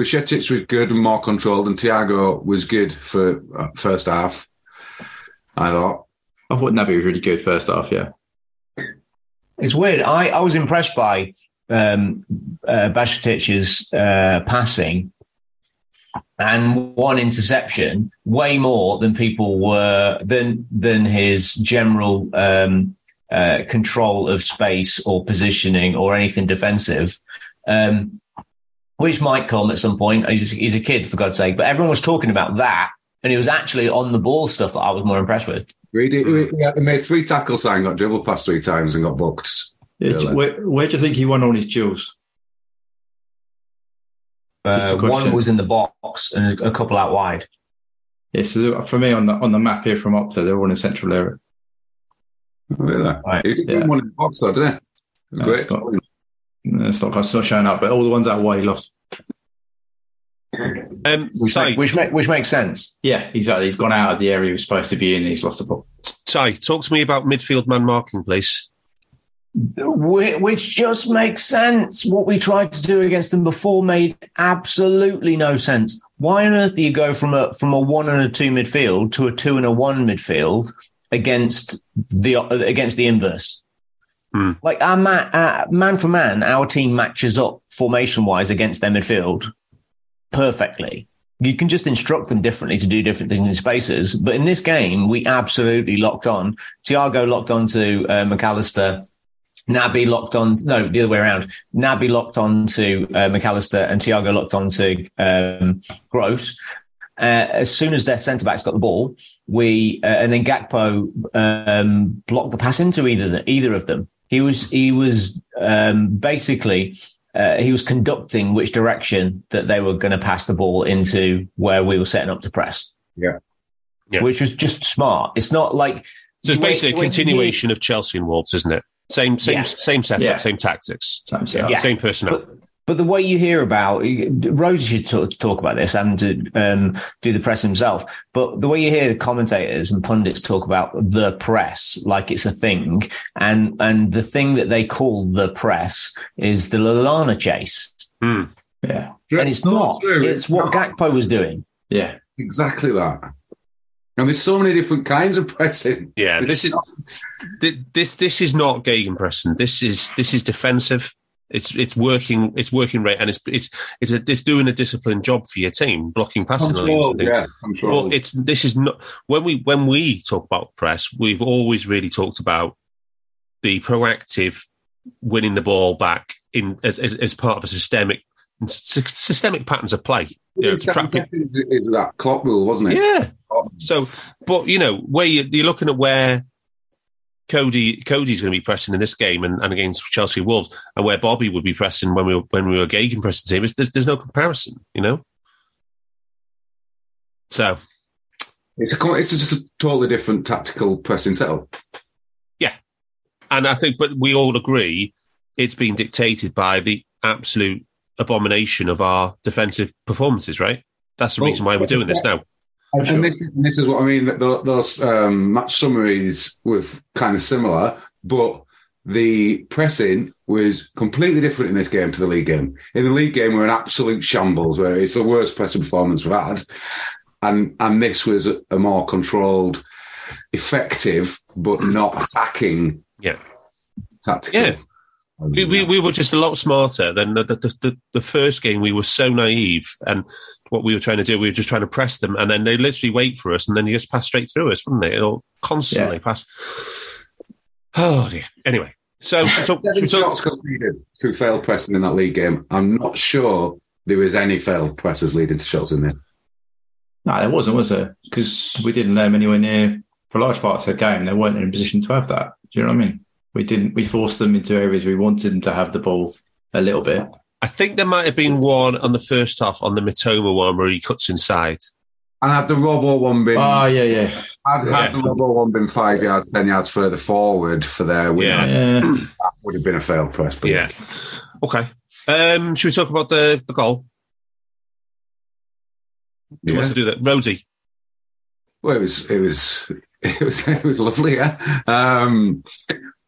Bašetić was good and more controlled, and Thiago was good for first half, I thought. I thought Naby was really good first half, yeah. It's weird. I, I was impressed by um, uh, Bašetić's uh, passing and one interception way more than people were, than than his general um, uh, control of space or positioning or anything defensive, um, which might come at some point. He's, he's a kid, for God's sake. But everyone was talking about that, and it was actually on the ball stuff that I was more impressed with. We did, he made three tackles and got dribbled past three times and got booked. Yeah, really. where, where do you think he won all his duels? Uh, one was in the box and a couple out wide. Yeah, so for me, on the on the map here from Opta, they're all in the central area. Oh, really? Right. He didn't yeah. win one in the box, though, did he? No, Great. It's not, no, it's not, it's not showing up, but all the ones out wide he lost. Um, si, which, make, which makes sense. Yeah, exactly. He's gone out of the area he was supposed to be in and he's lost the ball. Si, talk to me about midfield man marking, please. Which just makes sense. What we tried to do against them before made absolutely no sense. Why on earth do you go from a from a one and a two midfield to a two and a one midfield against the against the inverse? Mm. Like our man, our man for man, our team matches up formation wise against their midfield perfectly. You can just instruct them differently to do different things in spaces. But in this game, we absolutely locked on. Thiago locked on to uh, McAllister. Naby locked on. No, the other way around. Naby locked on to uh, McAllister and Thiago locked on to um, Gross. Uh, as soon as their centre-backs got the ball, we uh, and then Gakpo um, blocked the pass into either either of them. He was he was um, basically... Uh, he was conducting which direction that they were going to pass the ball into where we were setting up to press. Yeah. yeah. Which was just smart. It's not like... So it's basically wait, a continuation wait, of Chelsea and Wolves, isn't it? Same same, yeah. same setup, yeah. same tactics, same, setup, yeah. same personnel. But, but the way you hear about... Rose should talk, talk about this and to, um, do the press himself. But the way you hear the commentators and pundits talk about the press like it's a thing, and and the thing that they call the press is the Lallana chase. Mm. Yeah, and it's not. True. It's what Gakpo was doing. Yeah, exactly that. And there's so many different kinds of pressing. Yeah, this is this this is not gegenpressing. This is this is defensive. It's it's working it's working rate, and it's it's it's, a, it's doing a disciplined job for your team, blocking passing control, lanes. Yeah, control. But it's this is not when we when we talk about press, we've always really talked about the proactive winning the ball back in as as, as part of a systemic systemic patterns of play. You know, is that Klopp rule, wasn't it? Yeah. So, but you know, where you, you're looking at where. Cody, Cody's going to be pressing in this game and, and against Chelsea Wolves, and where Bobby would be pressing when we were, when we were Gagan pressing team. There's, there's no comparison, you know. So it's a, it's just a totally different tactical pressing setup. Yeah, and I think, but we all agree it's been dictated by the absolute abomination of our defensive performances. Right? That's the reason why we're doing this now. And, sure. and, this, and this is what I mean, that those um, match summaries were kind of similar, but the pressing was completely different in this game to the league game. In the league game, we were in absolute shambles, where it's the worst pressing performance we've had. And, and this was a, a more controlled, effective, but not attacking yeah. tactical. Yeah. We, we we were just a lot smarter than the the, the the first game. We were so naive, and what we were trying to do, we were just trying to press them, and then they literally wait for us, and then you just pass straight through us, wouldn't they? Or constantly yeah. pass. Oh dear. Anyway, so so shots conceded through failed pressing in that league game. I'm not sure there was any failed presses leading to shots in there. No, there wasn't, was there? Because we didn't let them anywhere near for large parts of the game. They weren't in a position to have that. Do you know what I mean? we didn't. We forced them into areas we wanted them to have the ball a little bit. I think there might have been one on the first half on the Mitoma one where he cuts inside. And had the Robbo one been... Oh, yeah, yeah. Had, yeah. had the Robbo one been five yards, ten yards further forward for their win, yeah. yeah. that would have been a failed press. But yeah. Okay. Um, should we talk about the, the goal? Yeah. Who wants to do that? Rhodey. Well, it was... It was It was it was lovely, yeah. Um,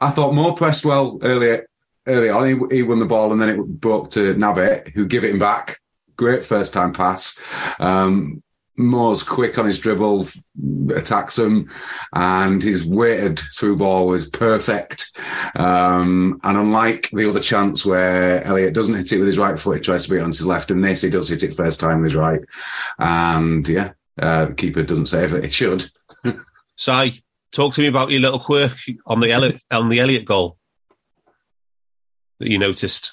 I thought Moore pressed well earlier early on. He, he won the ball and then it broke to Naby, who gave it him back. Great first time pass. Um, Moore's quick on his dribble, attacks him, and his weighted through ball was perfect. Um, and unlike the other chance where Elliot doesn't hit it with his right foot, he tries to beat it on his left, and this he does hit it first time with his right. And yeah, uh, the keeper doesn't save it. It should. Sai, talk to me about your little quirk on the Elliot, on the Elliot goal that you noticed.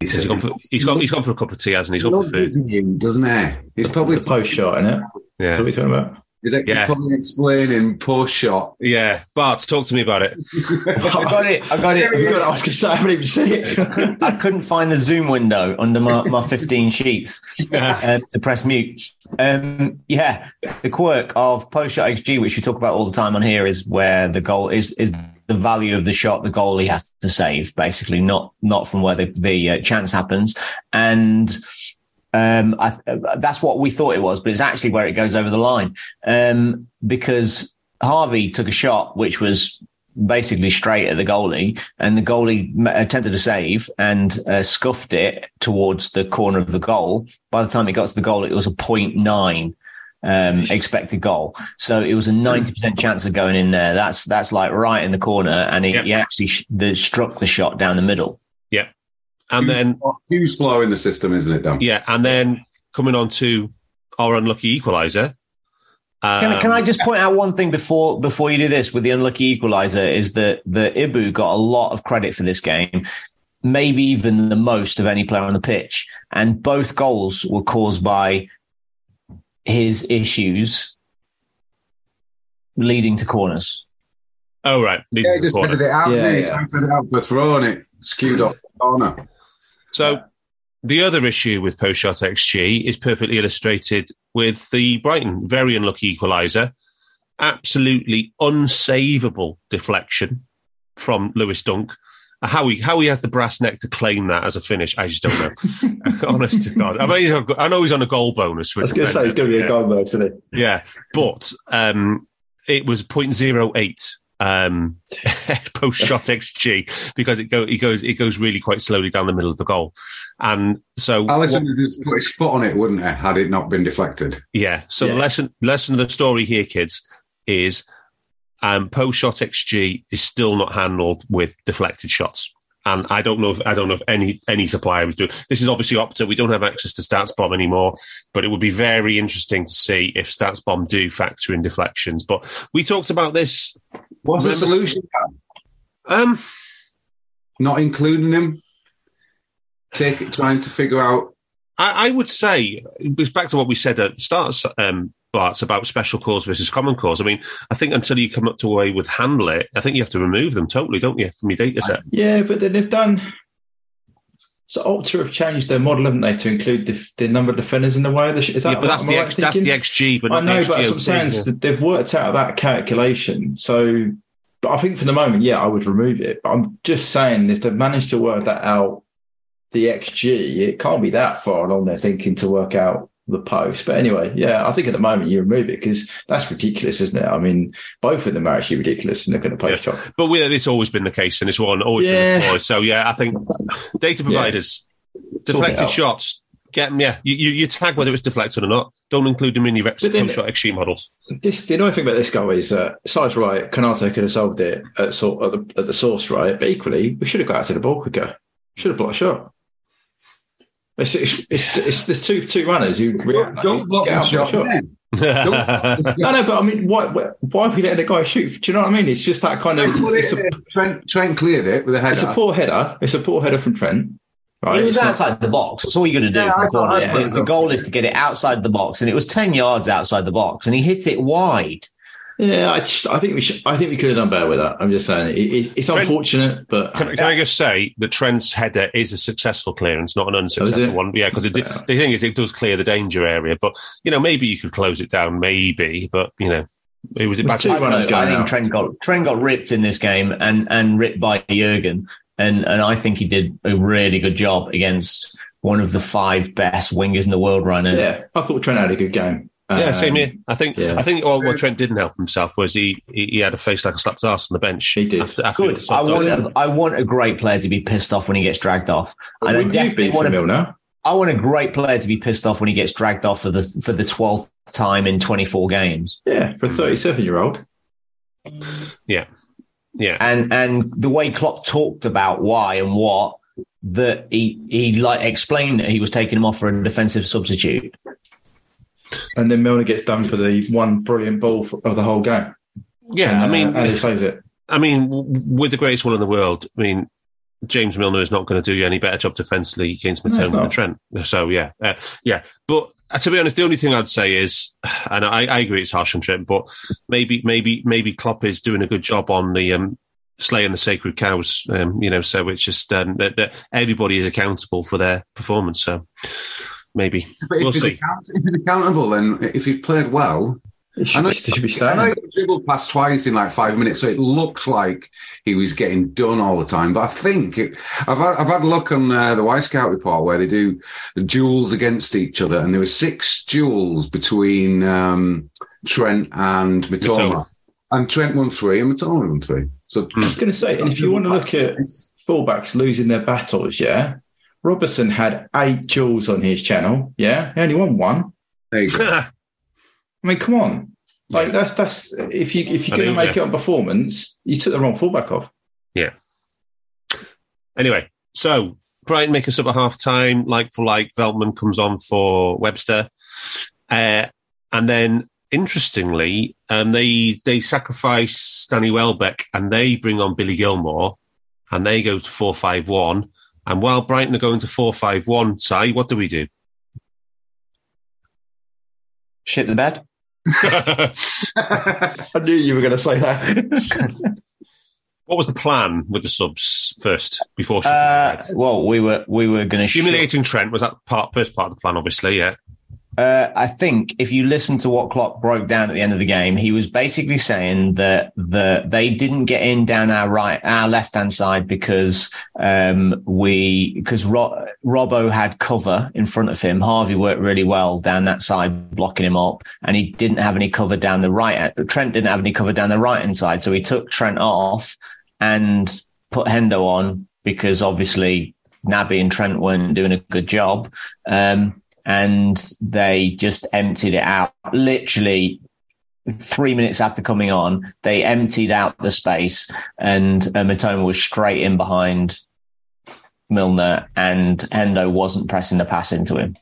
He's gone, for, he's, gone, he's gone for a cup of tea, hasn't he? He's gone for food. Doesn't he? He's probably the post shot, isn't it? Yeah. That's what we're talking about. He's actually yeah. probably explaining post shot. Yeah. Bart, talk to me about it. I got it. I got it. I was going to say, I haven't even seen it. I couldn't, I couldn't find the Zoom window under my, my fifteen sheets yeah. uh, to press mute. Um, yeah. The quirk of post shot X G, which we talk about all the time on here, is where the goal is, is the value of the shot the goalie has to save, basically, not, not from where the, the uh, chance happens. And... Um, I, that's what we thought it was, but it's actually where it goes over the line. Um, because Harvey took a shot, which was basically straight at the goalie, and the goalie attempted to save and uh, scuffed it towards the corner of the goal. By the time it got to the goal, it was a point nine um, expected goal. So it was a ninety percent chance of going in there. That's, that's like right in the corner. And he, yep. he actually sh- the, struck the shot down the middle. Yeah. And then Hughes flow in the system, isn't it, Dan? Yeah, and then coming on to our unlucky equaliser. Um, can, can I just point out one thing before before you do this with the unlucky equaliser is that the Ibou got a lot of credit for this game, maybe even the most of any player on the pitch, and both goals were caused by his issues leading to corners. Oh right, leading yeah, to just corner. It out, yeah, yeah. Just it out for throwing it skewed off the corner. So the other issue with post-shot X G is perfectly illustrated with the Brighton very unlucky equaliser. Absolutely unsavable deflection from Lewis Dunk. How he, how he has the brass neck to claim that as a finish, I just don't know. Honest to God. I mean, he's got, I know he's on a goal bonus. I was going to say, he's going to be yeah. a goal bonus, isn't he? Yeah, but um, it was point zero eight Um, post shot X G because it go it goes it goes really quite slowly down the middle of the goal, and so Alisson would have put his foot on it, wouldn't it, had it not been deflected? Yeah. So yeah. the lesson lesson of the story here, kids, is um, post shot X G is still not handled with deflected shots, and I don't know if I don't know if any any supplier was doing this. Is obviously Opta. We don't have access to StatsBomb anymore, but it would be very interesting to see if StatsBomb do factor in deflections. But we talked about this. What's the solution? Um, not including him. Take it, trying to figure out. I, I would say it was back to what we said at the start, um, Bart, about special cause versus common cause. I mean, I think until you come up to a way with handle it, I think you have to remove them totally, don't you, from your data set? Yeah, but they've done. So Opta have changed their model, haven't they, to include the, the number of defenders in the way? Is that yeah, but that's the, X, right that's the X G, but not I know, the X G but that's what I'm saying. So they've worked out that calculation. So, but I think for the moment, yeah, I would remove it. But I'm just saying, if they've managed to work that out, the X G, it can't be that far along their thinking to work out the post. But anyway, yeah, I think at the moment you remove it because that's ridiculous, isn't it? I mean, both of them are actually ridiculous and they're going to post yeah. shot. But we, it's always been the case and it's one always yeah. been the case. So, yeah, I think data providers, yeah. deflected shots, get them, yeah. You, you, you tag whether it's deflected or not. Don't include them in your post shot X G models. This, the annoying thing about this goal is that, uh, size right, Konaté could have solved it at, so, at, the, at the source, right? But equally, we should have got out to the ball quicker. Should have blocked a shot. It's, it's, it's, it's the two two runners who react. Don't block the shot. I know, but I mean, why why have we let the guy shoot? Do you know what I mean? It's just that kind of. It's a, Trent, Trent cleared it with a header. It's a poor header. It's a poor header from Trent. Right? It was it's outside not, the box. That's all you're going to do. Yeah, the, corner. Yeah, the goal is to get it outside the box, and it was ten yards outside the box, and he hit it wide. Yeah, I just I think we should, I think we could have done better with that. I'm just saying it, it, it's Trent, unfortunate, but can, can I just say that Trent's header is a successful clearance, not an unsuccessful one. Yeah, because the thing is, it does clear the danger area, but you know maybe you could close it down, maybe, but you know. It was, it was too, I think now. Trent got Trent got ripped in this game and, and ripped by Jurgen. And and I think he did a really good job against one of the five best wingers in the world right now. Yeah, I thought Trent had a good game. Yeah, um, same here. I think yeah. I think well, what Trent didn't help himself was he, he, he had a face like a slapped ass on the bench. He did. After, after good. I want a, I want a great player to be pissed off when he gets dragged off. Well, I definitely want a, now. I want a great player to be pissed off when he gets dragged off for the for the twelfth time in twenty-four games. Yeah, for a thirty-seven-year-old. Yeah. Yeah. And and the way Klopp talked about why and what, that he he like explained that he was taking him off for a defensive substitute. And then Milner gets done for the one brilliant ball of the whole game. Yeah, and, I mean... Uh, and he saves it. I mean, with the greatest one in the world, I mean... James Milner is not going to do any better job defensively against Matone no, than Trent. So, yeah. Uh, yeah. But uh, to be honest, the only thing I'd say is, and I, I agree it's harsh on Trent, but maybe maybe, maybe Klopp is doing a good job on the um, slaying the sacred cows, um, you know, so it's just um, that, that everybody is accountable for their performance. So, maybe. But we'll if see. Account- if it's accountable, then if you've played well... I know, be I know he dribbled past twice in like five minutes, so it looked like he was getting done all the time. But I think it, I've had, I've had a look on uh, the Y-Scout report where they do duels against each other, and there were six duels between um, Trent and Mitoma, and Trent won three and Mitoma won three. So I was going to say, and if you want to look at fullbacks losing their battles, yeah, Robertson had eight duels on his channel, yeah, he only won one. There you go. I mean, come on! Like that's that's if you if you're going to make yeah. it on performance, you took the wrong fullback off. Yeah. Anyway, so Brighton make us up at half time, like for like. Veltman comes on for Webster, uh, and then interestingly, um, they they sacrifice Danny Welbeck and they bring on Billy Gilmore, and they go to four five one. And while Brighton are going to four five one, Si, what do we do? Shit in the bed. I knew you were going to say that. What was the plan with the subs first before shit uh, in the bed? Well, we were we were going to humiliating sh- Trent was that part first part of the plan, obviously. Yeah, uh, I think if you listen to what Klopp broke down at the end of the game, he was basically saying that that they didn't get in down our right our left hand side because um, we because Ro- Robbo had cover in front of him. Harvey worked really well down that side, blocking him up, and he didn't have any cover down the right. Trent didn't have any cover down the right hand side, so he took Trent off and put Hendo on because obviously Naby and Trent weren't doing a good job, um, and they just emptied it out. Literally three minutes after coming on, they emptied out the space, and uh, Matoma was straight in behind Milner, and Hendo wasn't pressing the pass into him.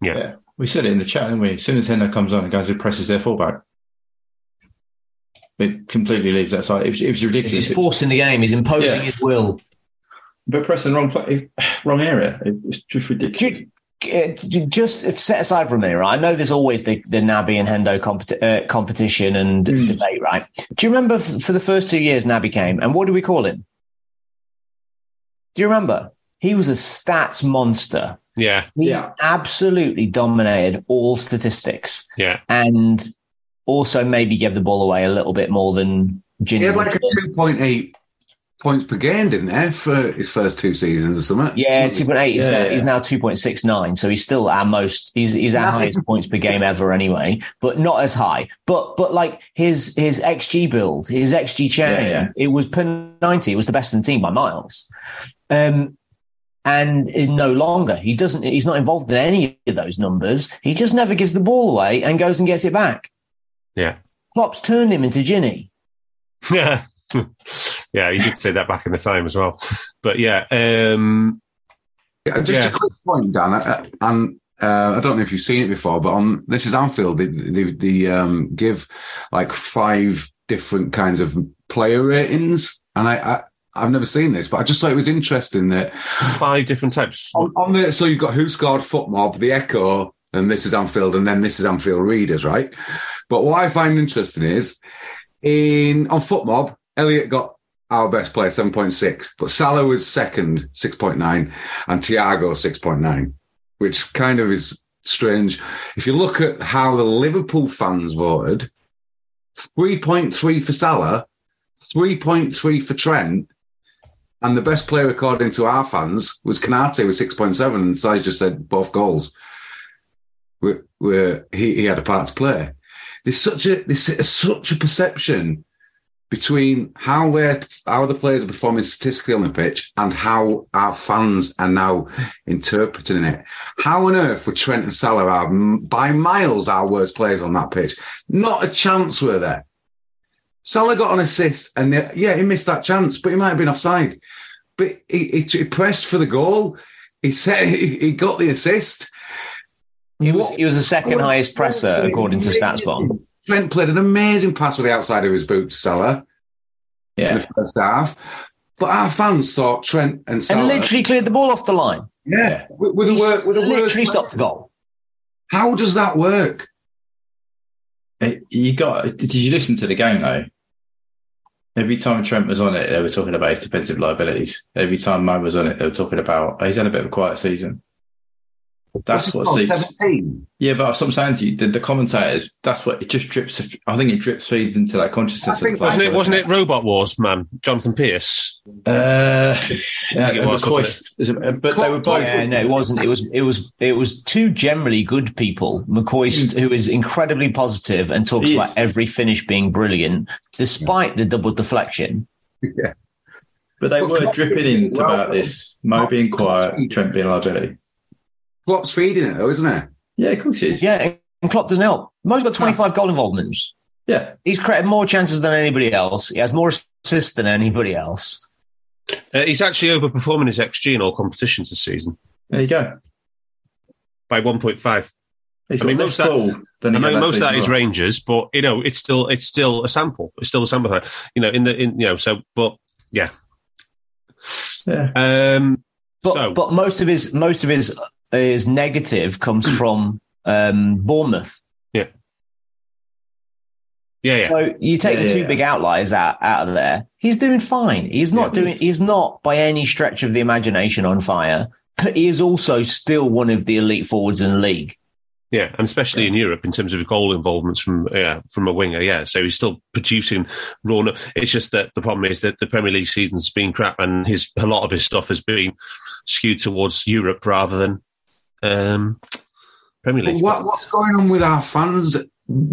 Yeah. yeah. We said it in the chat, didn't we? As soon as Hendo comes on and goes and presses their fullback, it completely leaves that side. It was, it was ridiculous. He's forcing the game. He's imposing yeah. his will. But pressing the wrong, play, wrong area. It's just ridiculous. Just set aside from here, right? I know there's always the, the Naby and Hendo compet- uh, competition and mm. debate, right? Do you remember f- for the first two years Naby came, and what do we call him? Do you remember? He was a stats monster. Yeah. He yeah. absolutely dominated all statistics. Yeah. And also maybe gave the ball away a little bit more than Ginny. He had like a two point eight points per game, didn't he, for his first two seasons or something? Yeah, two point eight. He's, yeah. he's now two point six nine. So he's still our most, he's, he's our highest points per game ever anyway, but not as high. But but like his his X G build, his X G change, yeah, yeah. it was per ninety. It was the best in the team by miles. Um, and no longer he doesn't. He's not involved in any of those numbers. He just never gives the ball away and goes and gets it back. Yeah, Klopp's turned him into Ginny. Yeah, yeah, he did say that back in the time as well. But yeah, um, yeah just yeah. a quick point, Dan. I, and uh, I don't know if you've seen it before, but on This Is Anfield, they they, they um, give like five different kinds of player ratings, and I. I I've never seen this, but I just thought it was interesting that five different types. On, on the, so you've got Who Scored, Footmob, The Echo, and This Is Anfield, and then This Is Anfield Readers, right? But what I find interesting is in on Footmob, Elliot got our best player, seven point six, but Salah was second, six point nine, and Thiago, six point nine, which kind of is strange. If you look at how the Liverpool fans voted, three point three for Salah, three point three for Trent, and the best player according to our fans was Konaté with six point seven, and Sai just said both goals. We're, we're, he, he had a part to play. There's such a there's such a perception between how we're how the players are performing statistically on the pitch and how our fans are now interpreting it. How on earth were Trent and Salah are, by miles, our worst players on that pitch? Not a chance were there. Salah got an assist, and they, yeah, he missed that chance, but he might have been offside. But he, he, he pressed for the goal. He set, he, he got the assist. He was, he was the second highest presser, according to StatsBomb. Trent played an amazing pass with the outside of his boot to Salah yeah. in the first half. But our fans thought Trent and Salah... And literally cleared the ball off the line. Yeah. With, with, a word, with a literally word. Stopped the goal. How does that work? It, you got. Did you listen to the game, though? Every time Trent was on it, they were talking about his defensive liabilities. Every time Mo was on it, they were talking about... Oh, he's had a bit of a quiet season. That's what seventeen. Yeah, but what I'm saying to you, the, the commentators, that's what it just drips. I think it drips feeds into that consciousness. Of the wasn't it? Wasn't it Robot Wars, man? Jonathan Pierce. Uh, yeah, it was, McCoy, wasn't it? But they were both. Yeah, no, it wasn't. It was. It was. It was two generally good people. McCoy, mm. who is incredibly positive and talks about every finish being brilliant, despite yeah. the double deflection. Yeah, but they but were Klopp dripping in well, about this. Mo being quiet, Trent being liability. Klopp's feeding it, though, isn't it? Yeah, of course he is. Yeah, and Klopp doesn't help. Mo's got twenty-five no. goal involvements. Yeah. He's created more chances than anybody else. He has more assists than anybody else. Uh, he's actually overperforming his X G in all competitions this season. There you go. By one point five. I mean, most of that, I mean, most of that is Rangers, but, you know, it's still it's still a sample. It's still a sample. You know, in the, in you know, so, but, yeah. Yeah. Um, but, so. but most of his, most of his, Is negative comes from um, Bournemouth. Yeah. yeah, yeah. So you take yeah, the two yeah, big yeah. outliers out, out of there. He's doing fine. He's not yeah, doing. He's. he's not by any stretch of the imagination on fire. He is also still one of the elite forwards in the league. Yeah, and especially yeah. in Europe in terms of goal involvements from yeah, from a winger. Yeah, so he's still producing raw. No- it's just that the problem is that the Premier League season's been crap, and his a lot of his stuff has been skewed towards Europe rather than. Um, Premier League. What, what's going on with our fans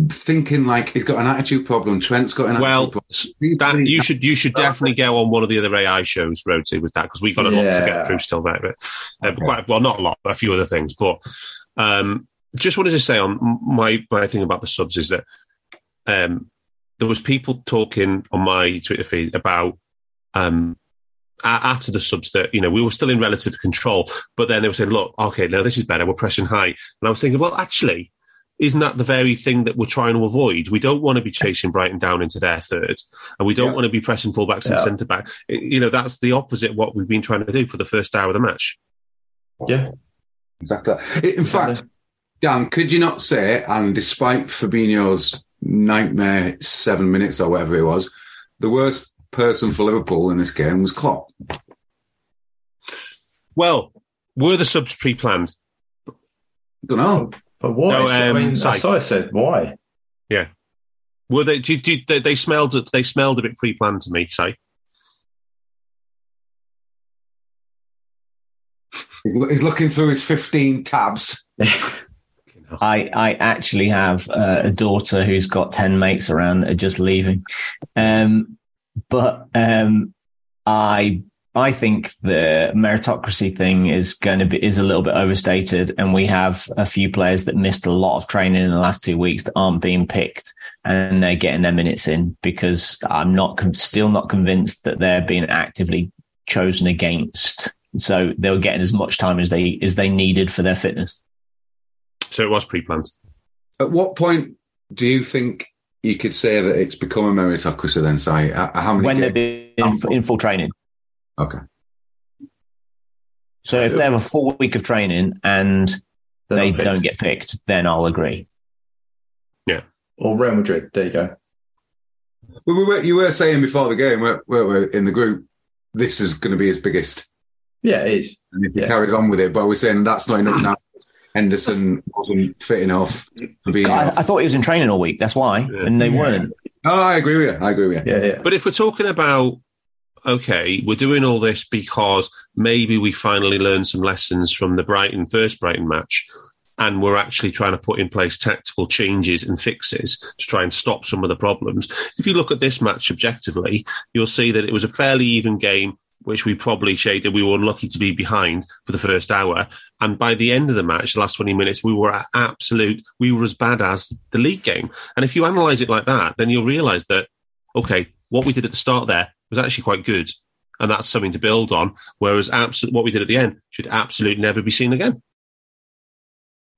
thinking like he's got an attitude problem? Trent's got an well, attitude problem. Well, you should you should definitely go on one of the other A I shows, Roti, with that because we've got a yeah. lot to get through still, mate. But, uh, okay. quite, well, not a lot, but a few other things. But um, just wanted to say on my my thing about the subs is that um, there was people talking on my Twitter feed about. Um, After the subs, that you know, we were still in relative control, but then they were saying, "Look, okay, now this is better. We're pressing high." And I was thinking, "Well, actually, isn't that the very thing that we're trying to avoid? We don't want to be chasing Brighton down into their third, and we don't yeah. want to be pressing fullbacks yeah. and centre back. You know, that's the opposite of what we've been trying to do for the first hour of the match." Yeah, exactly. In fact, Dan, could you not say? And despite Fabinho's nightmare seven minutes or whatever it was, the worst person for Liverpool in this game was Klopp. Well, were the subs pre-planned? I don't know. But why? No, um, I mean, that's what I said, why? Yeah. Were they, do, do, they, they, smelled, they smelled a bit pre-planned to me, say. He's, he's looking through his fifteen tabs. I, I actually have uh, a daughter who's got ten mates around that are just leaving. Um But um, I I think the meritocracy thing is going to be is a little bit overstated, and we have a few players that missed a lot of training in the last two weeks that aren't being picked, and they're getting their minutes in because I'm not still not convinced that they're being actively chosen against. So they were getting as much time as they as they needed for their fitness. So it was pre-planned. At what point do you think? You could say that it's become a meritocracy then, Si. How many when they've been in, in full training. Okay. So if they have a full week of training and they're they don't get picked, then I'll agree. Yeah. or Real Madrid. There you go. Well, we were, you were saying before the game, weren't we, in the group, this is going to be his biggest. Yeah, it is. And if he yeah. carries on with it, but we're saying that's not enough now. Henderson wasn't fit enough to be. I, I thought he was in training all week. That's why, yeah. and they yeah. weren't. Oh, I agree with you. I agree with you. Yeah, yeah. But if we're talking about, okay, we're doing all this because maybe we finally learned some lessons from the Brighton first Brighton match, and we're actually trying to put in place tactical changes and fixes to try and stop some of the problems. If you look at this match objectively, you'll see that it was a fairly even game, which we probably shaded. We were unlucky to be behind for the first hour. And by the end of the match, the last twenty minutes, we were at absolute, we were as bad as the league game. And if you analyse it like that, then you'll realise that, okay, what we did at the start there was actually quite good. And that's something to build on. Whereas absolute, what we did at the end should absolutely never be seen again.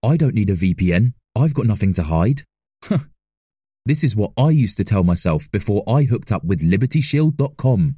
I don't need a V P N. I've got nothing to hide. Huh. This is what I used to tell myself before I hooked up with Liberty Shield dot com.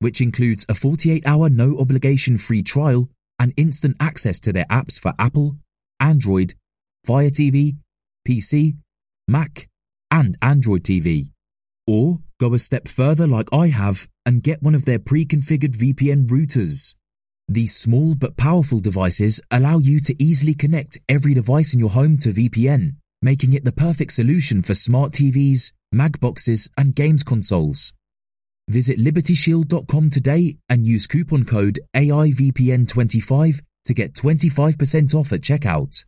which includes a forty-eight hour no-obligation free trial and instant access to their apps for Apple, Android, Fire T V, P C, Mac, and Android T V. Or go a step further like I have and get one of their pre-configured V P N routers. These small but powerful devices allow you to easily connect every device in your home to V P N, making it the perfect solution for smart T Vs, mag boxes, and games consoles. Visit Liberty Shield dot com today and use coupon code A I V P N twenty-five to get twenty-five percent off at checkout.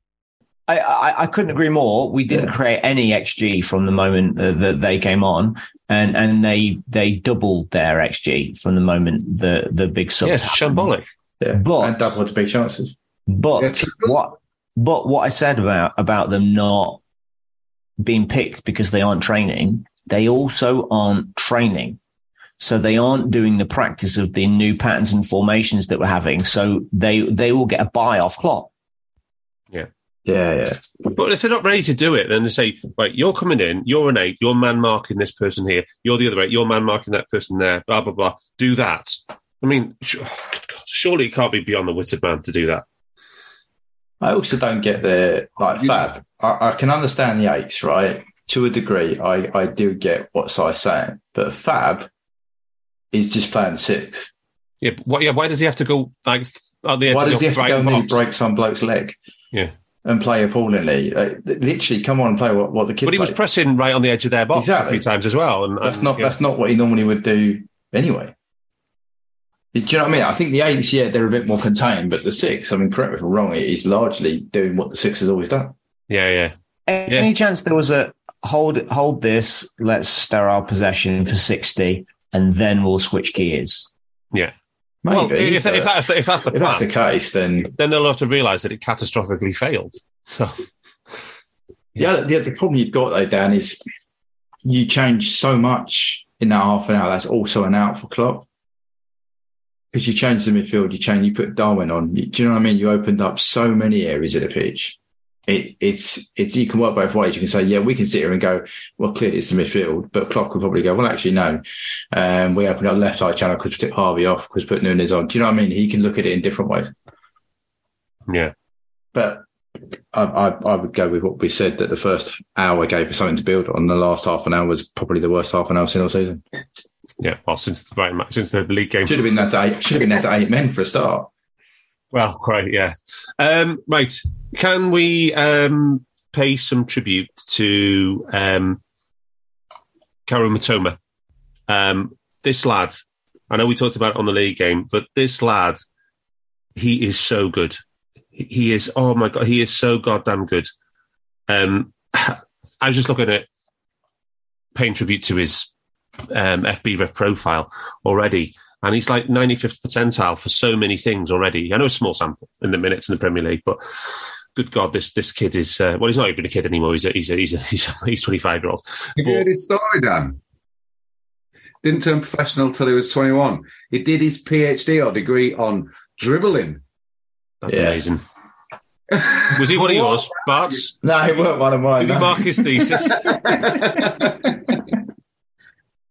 I, I, I couldn't agree more. We didn't create any X G from the moment uh, that they came on, and, and they they doubled their X G from the moment the, the big sub. Yeah, shambolic. Yeah, but, and doubled the big chances. But yeah. what but what I said about about them not being picked because they aren't training, they also aren't training. So they aren't doing the practice of the new patterns and formations that we're having. So they they will get a buy off Klopp. Yeah. Yeah, yeah. But if they're not ready to do it, then they say, right, you're coming in, you're an eight, you're man-marking this person here, you're the other eight, you're man-marking that person there, blah, blah, blah. Do that. I mean, surely it can't be beyond the wit of man to do that. I also don't get the, like, Fab. I, I can understand the eights, right? To a degree, I, I do get what Si's saying. But Fab... he's just playing six. Yeah, why, yeah, why does he have to go... like? Why does he have to go and he breaks on bloke's leg yeah. and play appallingly? Like, literally, come on and play what, what the kid But he played. was pressing right on the edge of their box exactly. a few times as well. And, that's, and, not, yeah. that's not what he normally would do anyway. Do you know what I mean? I think the eights, yeah, they're a bit more contained, but the six, I mean, correct me if I'm wrong, he's largely doing what the six has always done. Yeah, yeah. Any yeah. chance there was a hold, hold this, let's sterile possession for sixty... and then we'll switch gears. Yeah. Maybe. Well, if, if, if, that's, if that's the plan, if that's the case, then... then they'll have to realise that it catastrophically failed. So, yeah. yeah the, the problem you've got, though, Dan, is you change so much in that half an hour. That's also an out for Klopp. Because you change the midfield, you change, you put Darwin on. You, do you know what I mean? You opened up so many areas of the pitch. It, it's it's you can work both ways. You can say, yeah, we can sit here and go, well, clearly it's the midfield, but Klopp will probably go, well, actually no, um, we opened up left eye channel because we took Harvey off because put Nunes on. Do you know what I mean? He can look at it in different ways. Yeah, but I, I, I would go with what we said, that the first hour gave us something to build on. The last half an hour was probably the worst half an hour I've seen all season. Yeah, well, since the Brighton match, since the league game, should have been that to eight, should have been that to eight men for a start. Well, quite, yeah. Um, right. Can we um, pay some tribute to um, Karo Matoma? Um, this lad, I know we talked about it on the league game, but this lad, he is so good. He is, oh my God, he is so goddamn good. Um, I was just looking at paying tribute to his um, FBref profile already. And he's like ninety-fifth percentile for so many things already. I know a small sample in the minutes in the Premier League, but good God, this this kid is uh, well, he's not even a kid anymore. He's a, he's a, he's a, he's, a, he's twenty-five year old. You heard his story, Dan. Didn't turn professional till he was twenty-one. He did his PhD or degree on dribbling. That's yeah. amazing. Was he one of yours, Bart? No, he weren't one of mine. Did no. he mark his thesis?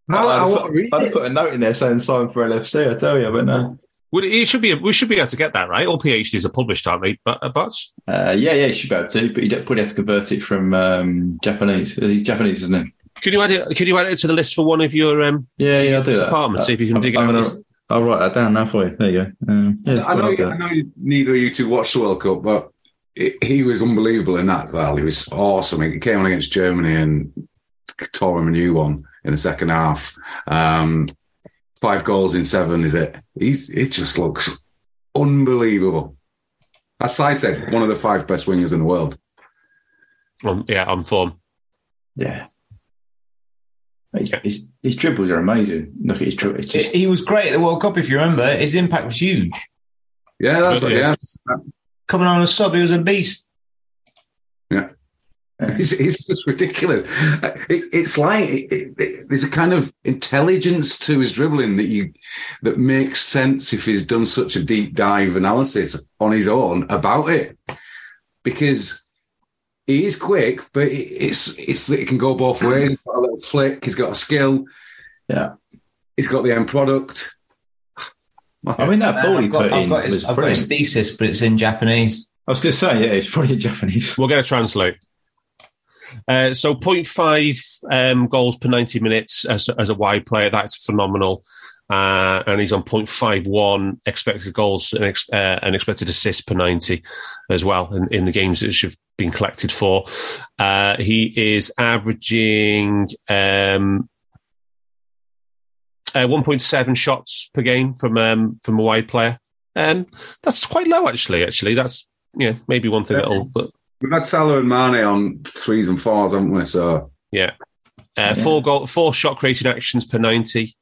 No, I'd, I want put, to read I'd it. put a note in there saying sign for L F C, I tell you, but no. Well, it should be. We should be able to get that right. All PhDs are published, aren't they? But, but uh, yeah, yeah, you should be able to. But you don't probably have to convert it from um, Japanese. It's Japanese, isn't it? Could you add it? Could you add it to the list for one of your um? Yeah, yeah, I'll do that. Department, uh, see if you can I'm, dig I'm it out. I'll write that down now for you. There you go. Um, yeah, I know. You, I know you, neither of you two watched the World Cup, but it, he was unbelievable in that. Well, he was awesome. He came on against Germany and tore him a new one in the second half. Um, Five goals in seven, is it? He's, it just looks unbelievable. As I said, one of the five best wingers in the world. Um, yeah, on form. Yeah. His, his, his dribbles are amazing. Look at his dribbles. Just... He was great at the World Cup, if you remember. His impact was huge. Yeah, that's what, yeah. Coming on a sub, he was a beast. Yeah. It's, it's just ridiculous. It, it's like it, it, there's a kind of intelligence to his dribbling that you that makes sense if he's done such a deep dive analysis on his own about it, because he is quick, but it, it's it's that it can go both ways. He's got a little flick. He's got a skill. Yeah, he's got the end product. I mean, that ball he put in. I've got his thesis, but it's in Japanese. I was going to say, yeah, it's probably in Japanese. We're going to translate. Uh, so zero point five um, goals per ninety minutes as, as a wide player. That's phenomenal. Uh, and he's on zero point five one expected goals and, ex- uh, and expected assists per ninety as well in, in the games that have been collected for. Uh, he is averaging um, uh, one point seven shots per game from um, from a wide player. Um, that's quite low, actually. Actually, that's you know, maybe one thing that'll... But, we've had Salah and Mane on threes and fours, haven't we? So yeah, uh, yeah. four goal, four shot creating actions per ninety.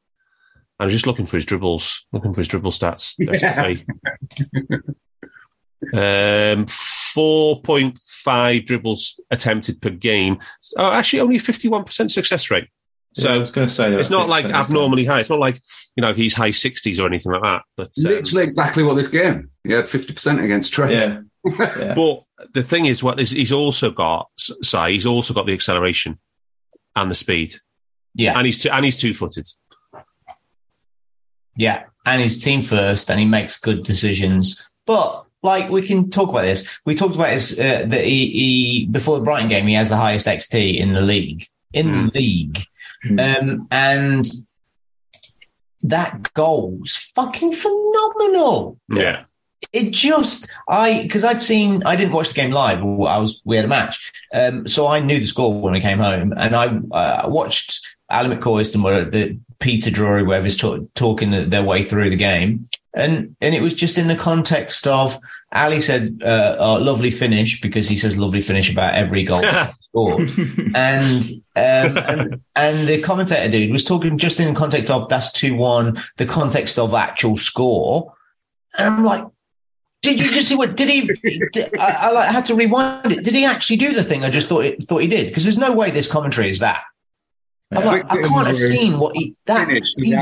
I'm just looking for his dribbles, looking for his dribble stats. Yeah. um, four point five dribbles attempted per game. Oh, actually, only fifty-one percent success rate. So yeah, I was going to say that. It's not like abnormally high. It's not like you know he's high sixties or anything like that. But um, literally exactly what this game. He had fifty percent against Trent. Yeah. Yeah. But the thing is, what is he's also got, Si, he's also got the acceleration and the speed. Yeah, and he's two, and he's two-footed. Yeah, and he's team first, and he makes good decisions. But like we can talk about this. We talked about this uh, that he, he before the Brighton game, he has the highest X T in the league. In mm. the league, mm. um, and that goal's fucking phenomenal. Yeah. It just, I, because I'd seen, I didn't watch the game live. I was, we had a match. Um, so I knew the score when I came home. And I uh, watched Alan McCoyston, where the Peter Drury, where he was talk, talking their way through the game. And and it was just in the context of, Ali said, uh, oh, lovely finish, because he says lovely finish about every goal scored. And, um, and and the commentator dude was talking just in the context of that's two one, the context of actual score. And I'm like, did you just see what did he? Did, I, I had to rewind it. Did he actually do the thing? I just thought it, thought he did because there's no way this commentary is that. I'm like, I can't have seen what he that he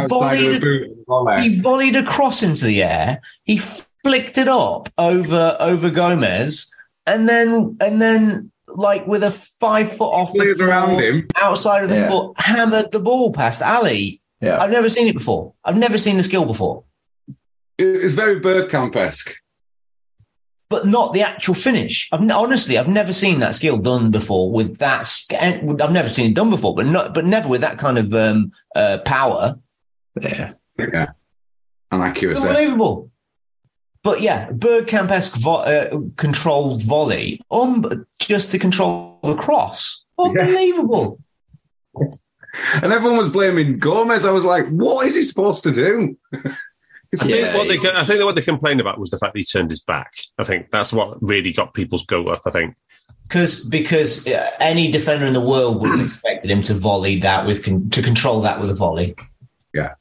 volleyed, he volleyed across into the air. He flicked it up over over Gomez, and then and then like with a five foot off the floor, around him outside of the yeah. ball, hammered the ball past Ali. Yeah. I've never seen it before. I've never seen the skill before. It's very Bergkamp-esque. But not the actual finish. I've, honestly, I've never seen that skill done before with that. I've never seen it done before, but not, but never with that kind of um, uh, power. Yeah, yeah, and accuracy. Unbelievable. But yeah, Bergkamp-esque vo- uh, controlled volley, um, just to control the cross. Unbelievable. Yeah. And everyone was blaming Gomez. I was like, what is he supposed to do? I think, yeah, what they, I think what they complained about was the fact that he turned his back. I think that's what really got people's goat up, I think. Because because any defender in the world would have expected him to volley that, with to control that with a volley. Yeah.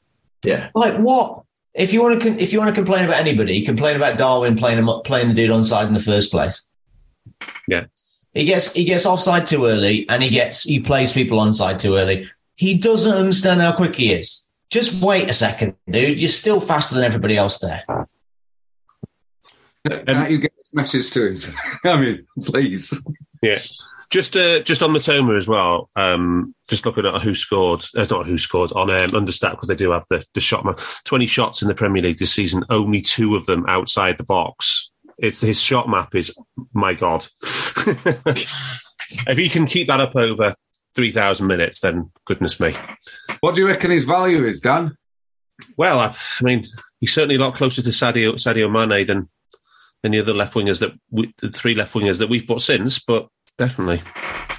Yeah. Like, what? If you want to if you want to complain about anybody, complain about Darwin playing, playing the dude onside in the first place. Yeah. He gets he gets offside too early, and he gets he plays people onside too early. He doesn't understand how quick he is. Just wait a second, dude. You're still faster than everybody else there. And you get this message to him. I mean, please. Yeah. Just uh, just on Matoma as well, um, just looking at who scored, uh, not who scored, on um, Understat, because they do have the, the shot. Man. twenty shots in the Premier League this season, only two of them outside the box. It's, his shot map is, my God. If he can keep that up over three thousand minutes, then goodness me. What do you reckon his value is, Dan? Well, I, I mean, he's certainly a lot closer to Sadio, Sadio Mane than, than the other left wingers, that we, the three left wingers that we've bought since, but definitely.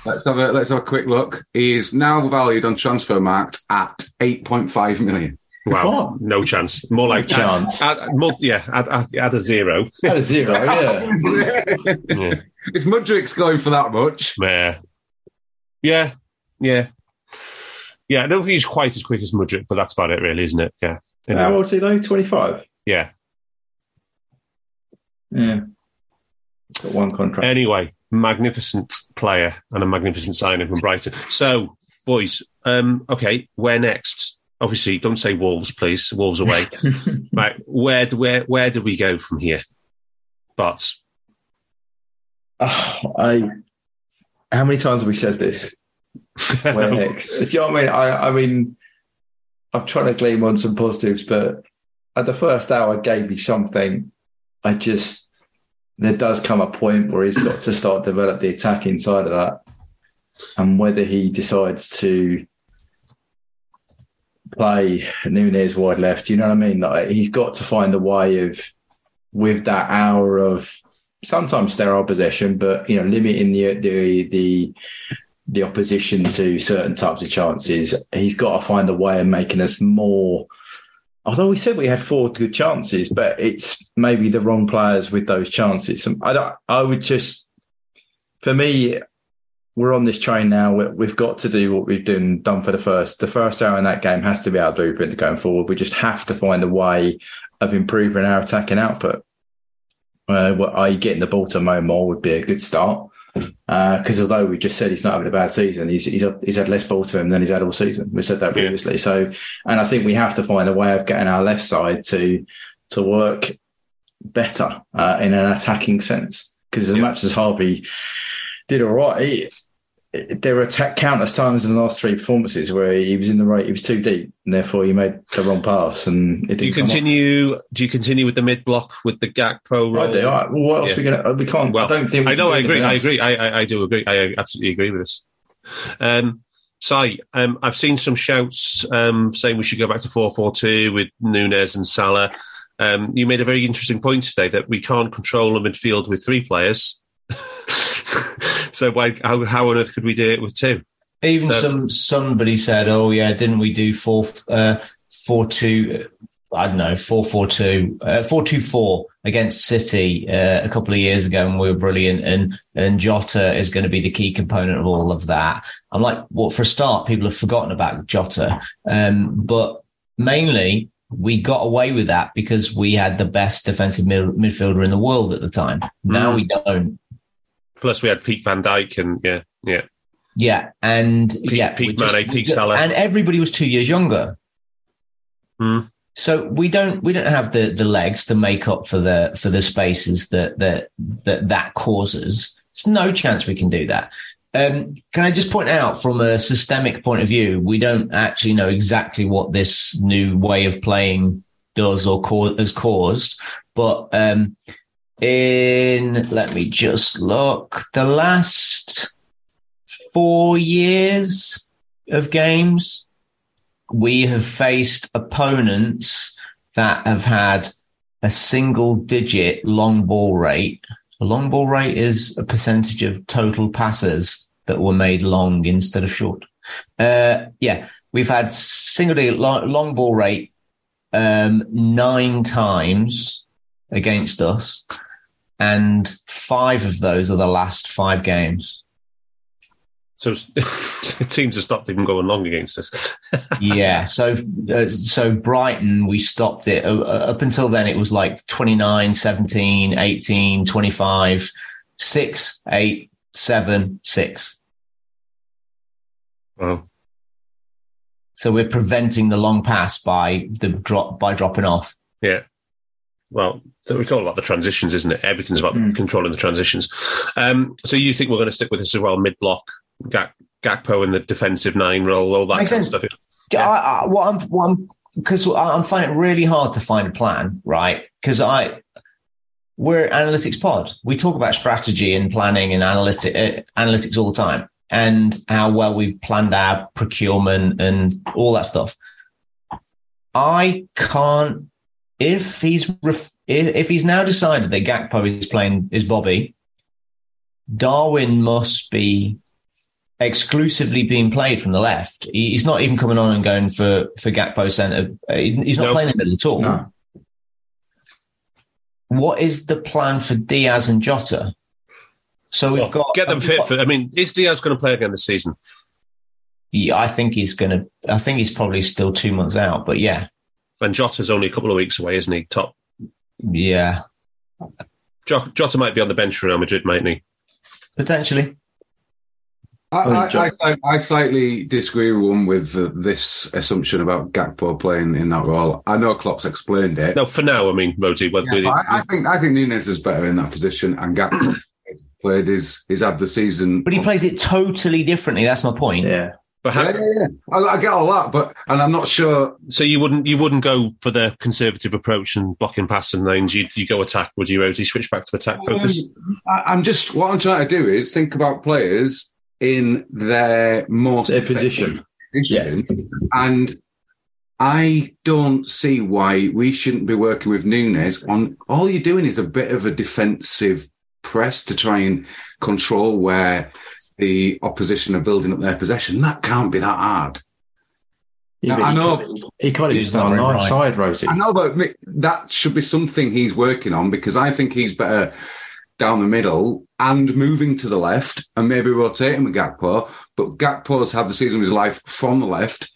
Let's have a let's have a quick look. He is now valued on Transfermarkt at eight point five million. Wow, no chance. More like no chance. chance. Add, more, yeah, add, add, add a zero. Add a zero. Yeah. Yeah. If Mudrick's going for that much, yeah, yeah, yeah, yeah. I don't think he's quite as quick as Mudrick, but that's about it, really, isn't it? Yeah. How old is he though? twenty-five. Yeah. Yeah. Got one contract. Anyway. Magnificent player and a magnificent signing from Brighton. So, boys, um, okay, where next? Obviously, don't say Wolves, please. Wolves away. Right, where do where where do we go from here? But oh, I, how many times have we said this? Where next? Do you know what I mean? I, I mean, I'm trying to glean on some positives, but at the first hour, gave me something. I just. There does come a point where he's got to start develop the attacking side of that, and whether he decides to play Nunez wide left, you know what I mean? Like, he's got to find a way of, with that hour of sometimes sterile possession, but you know, limiting the the the, the opposition to certain types of chances. He's got to find a way of making us more. Although we said we had four good chances, but it's maybe the wrong players with those chances. I don't, I would just, for me, we're on this train now. We've got to do what we've done, done for the first. The first hour in that game has to be our blueprint going forward. We just have to find a way of improving our attacking output. Uh, well, I getting the ball to Mo Moore would be a good start. Because uh, although we just said he's not having a bad season, he's he's, he's had less balls to him than he's had all season. We said that previously. Yeah. So, and I think we have to find a way of getting our left side to to work better uh, in an attacking sense. Because as yeah. much as Harvey did all right, he, there were t- countless times in the last three performances where he was in the right, he was too deep, and therefore he made the wrong pass. And it didn't do you continue? Off. Do you continue with the mid block with the Gakpo role? I do. I, well, what else yeah. are we gonna? We can't. Well, I don't think. We I know. I agree. I agree. I, I I do agree. I absolutely agree with this. Um, Si, um, I've seen some shouts um, saying we should go back to four four two with Nunez and Salah. Um, you made a very interesting point today that we can't control a midfield with three players. So why, how, how on earth could we do it with two? Even so, some somebody said, "Oh yeah, didn't we do four uh, four two? I don't know, four four two, uh, four two four against City uh, a couple of years ago, and we were brilliant." And and Jota is going to be the key component of all of that. I'm like, well, for a start, people have forgotten about Jota, um, but mainly we got away with that because we had the best defensive mid- midfielder in the world at the time. Mm. Now we don't. Plus, we had Pete Van Dijk and, yeah, yeah. Yeah, and... Pete, yeah, Pete Mane, Pete Salah. And everybody was two years younger. Mm. So we don't we don't have the, the legs to make up for the for the spaces that that, that that causes. There's no chance we can do that. Um, can I just point out, from a systemic point of view, we don't actually know exactly what this new way of playing does or co- has caused, but... Um, In, let me just look, the last four years of games, we have faced opponents that have had a single digit long ball rate. A long ball rate is a percentage of total passes that were made long instead of short. Uh, yeah, we've had single digit long, long ball rate um, nine times against us. And five of those are the last five games. So teams have stopped even going long against us. Yeah. So uh, so Brighton, we stopped it. Uh, up until then, it was like twenty-nine, seventeen, eighteen, twenty-five. Six, eight, seven, six. Wow. So we're preventing the long pass by the drop by dropping off. Yeah. Well, so it's all about the transitions, isn't it? Everything's about mm. controlling the transitions. Um, so you think we're going to stick with this as well, mid-block, Gak- Gakpo in the defensive nine role, all that Makes kind sense. of stuff. Yeah. I, I, what I'm, what I'm, because I'm finding it really hard to find a plan, right? Because I, we're an analytics pod. We talk about strategy and planning and analytic, uh, analytics all the time, and how well we've planned our procurement and all that stuff. I can't. If he's ref- if he's now decided that Gakpo is playing is Bobby, Darwin must be exclusively being played from the left. He's not even coming on and going for, for Gakpo centre. He's not nope. playing in the middle at all. No. What is the plan for Diaz and Jota? So we've well, got get them fit got, for. I mean, is Diaz going to play again this season? Yeah, I think he's going to. I think he's probably still two months out. But yeah, and Jota's only a couple of weeks away, isn't he? Top. Yeah, Jota might be on the bench for Real Madrid, mightn't he? Potentially. I, I, I, I slightly disagree one with uh, this assumption about Gakpo playing in that role. I know Klopp's explained it. No, for now, I mean, Rhodey. Yeah, I, I think I think Nunes is better in that position, and Gakpo played his his ab the season, but he plays it totally differently. That's my point. Yeah, but how, yeah, yeah, yeah. I, I get all that, but and I'm not sure. So you wouldn't you wouldn't go for the conservative approach and blocking pass and lanes. You you go attack, would you, Rhodey? Switch back to attack focus. Um, I, I'm just what I'm trying to do is think about players in their most their position, position. Yeah. And I don't see why we shouldn't be working with Nunes on. All you're doing is a bit of a defensive press to try and control where the opposition are building up their possession. That can't be that hard. Yeah, now, I know he can't use that on our right. side, Rosie. I know, but that should be something he's working on because I think he's better down the middle and moving to the left and maybe rotating with Gakpo. But Gakpo's had the season of his life from the left,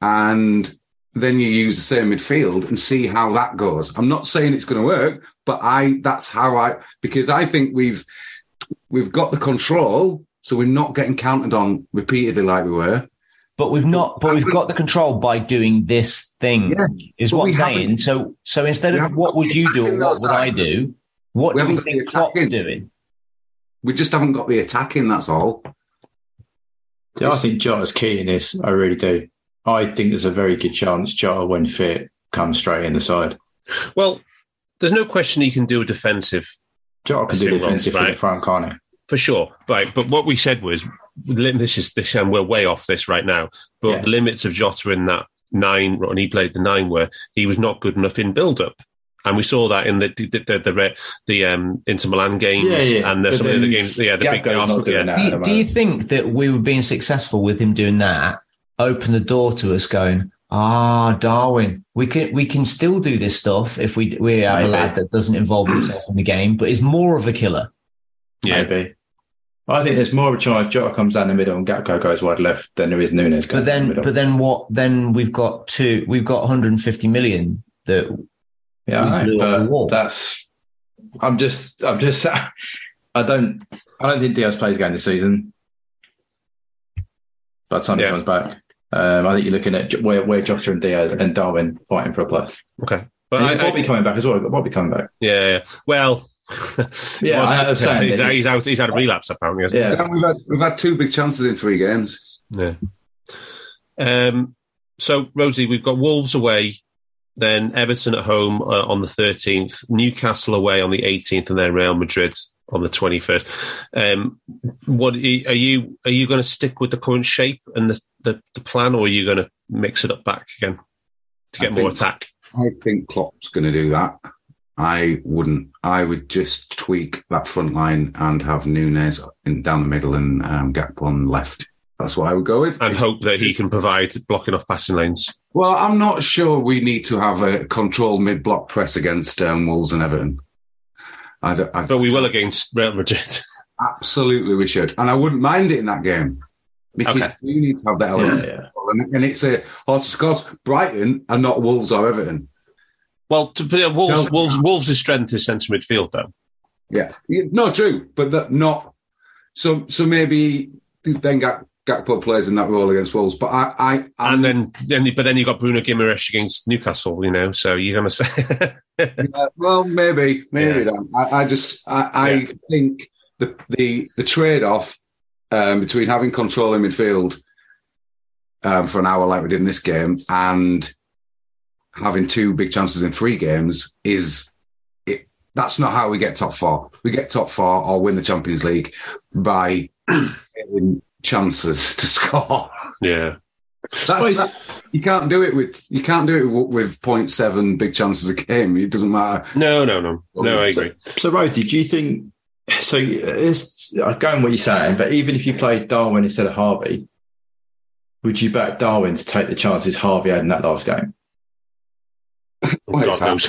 and then you use the same midfield and see how that goes. I'm not saying it's going to work, but I that's how I because I think we've we've got the control, so we're not getting counted on repeatedly like we were. But we've not. But we've got the control by doing this thing, yeah, is what I'm saying. So so instead of what would you do, or what would I do? What we do you think Klopp's doing? We just haven't got the attacking, that's all. Yeah, I think Jota's key in this. I really do. I think there's a very good chance Jota, when fit, comes straight in the side. Well, there's no question he can do a defensive. Jota can do defensive from the front, can't he? For sure. Right. But what we said was, this is this, and we're way off this right now, but yeah. the limits of Jota in that nine, and he played the nine, where he was not good enough in build-up. And we saw that in the the the, the, the um, Inter Milan games yeah, yeah. and the, some of the other games. Yeah, the big games. Yeah. Do, do you think that we were being successful with him doing that? Open the door to us going, ah, Darwin, we can we can still do this stuff if we we have Maybe. a lad that doesn't involve himself in the game, but is more of a killer. Yeah. Maybe. I think there's more of a chance Jota comes down the middle and Gakpo goes wide left than there is Nunes. But then, the but then what? Then we've got two. We've got one hundred fifty million that. Yeah, I know, but that's. I'm just. I'm just. I don't. I don't think Diaz plays again this season. By the time he yeah. comes back, um, I think you're looking at where where Joshua and Diaz and Darwin fighting for a place. Okay, but I, Bobby I, coming back as well. Bobby coming back. Yeah. Well. yeah, I was saying he's, he's out. He's had a relapse apparently. Hasn't yeah, he? We've had we've had two big chances in three games. Yeah. Um. So Rosie, we've got Wolves away. Then Everton at home uh, on the thirteenth, Newcastle away on the eighteenth, and then Real Madrid on the twenty-first. Um, what are you are you going to stick with the current shape and the, the, the plan, or are you going to mix it up back again to get I more think, attack? I think Klopp's going to do that. I wouldn't. I would just tweak that front line and have Nunes in, down the middle and um, Gakpo on the left. That's what I would go with. And hope that he can provide blocking off passing lanes. Well, I'm not sure we need to have a controlled mid-block press against um, Wolves and Everton. I don't, I, but we will against Real Madrid. Absolutely, we should. And I wouldn't mind it in that game. Because okay. we need to have that element. Yeah, yeah. And it's a horse of course, Brighton and not Wolves or Everton. Well, to, yeah, Wolves, Wolves, Wolves' strength is centre midfield, though. Yeah. No, true, but that not. So so maybe then Gakpo plays in that role against Wolves. But I, I, I and then then but then you got Bruno Guimaraes against Newcastle, you know. So you're gonna say, yeah, well, maybe, maybe. Yeah. Then. I, I just I, I yeah. think the the the trade off um, between having control in midfield um, for an hour like we did in this game and having two big chances in three games is. That's not how we get top four. We get top four or win the Champions League by getting chances to score. Yeah, that's, that, you can't do it with you can't do it with, with zero point seven big chances a game. It doesn't matter. No, no, no, no. I agree. So, Rhodey, do you think? So, it's, I go on what you're saying, but even if you played Darwin instead of Harvey, would you back Darwin to take the chances Harvey had in that last game? Well, God knows.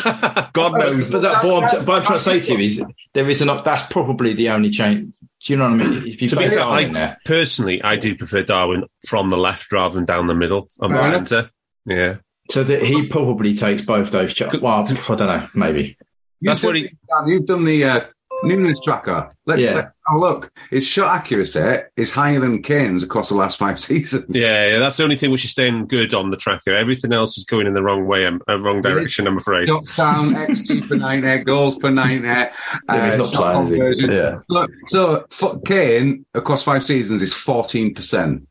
God knows. But, that, but, I'm, but I'm trying to say to you is there is an. That's probably the only change. Do you know what I mean? If you to play be fair, Darwin I, there. Personally, I do prefer Darwin from the left rather than down the middle on the centre. Yeah. So that he probably takes both those chances. Well, I don't know. Maybe you've that's what he. Dan, you've done the uh, Nunes tracker. Let's yeah. let, oh, look. His shot accuracy is higher than Kane's across the last five seasons. Yeah, yeah, that's the only thing which is staying good on the tracker. Everything else is going in the wrong way, um, wrong direction. I'm afraid. Shots down, X G per nine net, goals per nine net. Yeah, uh, not playing, yeah. Look, so for Kane across five seasons is fourteen percent.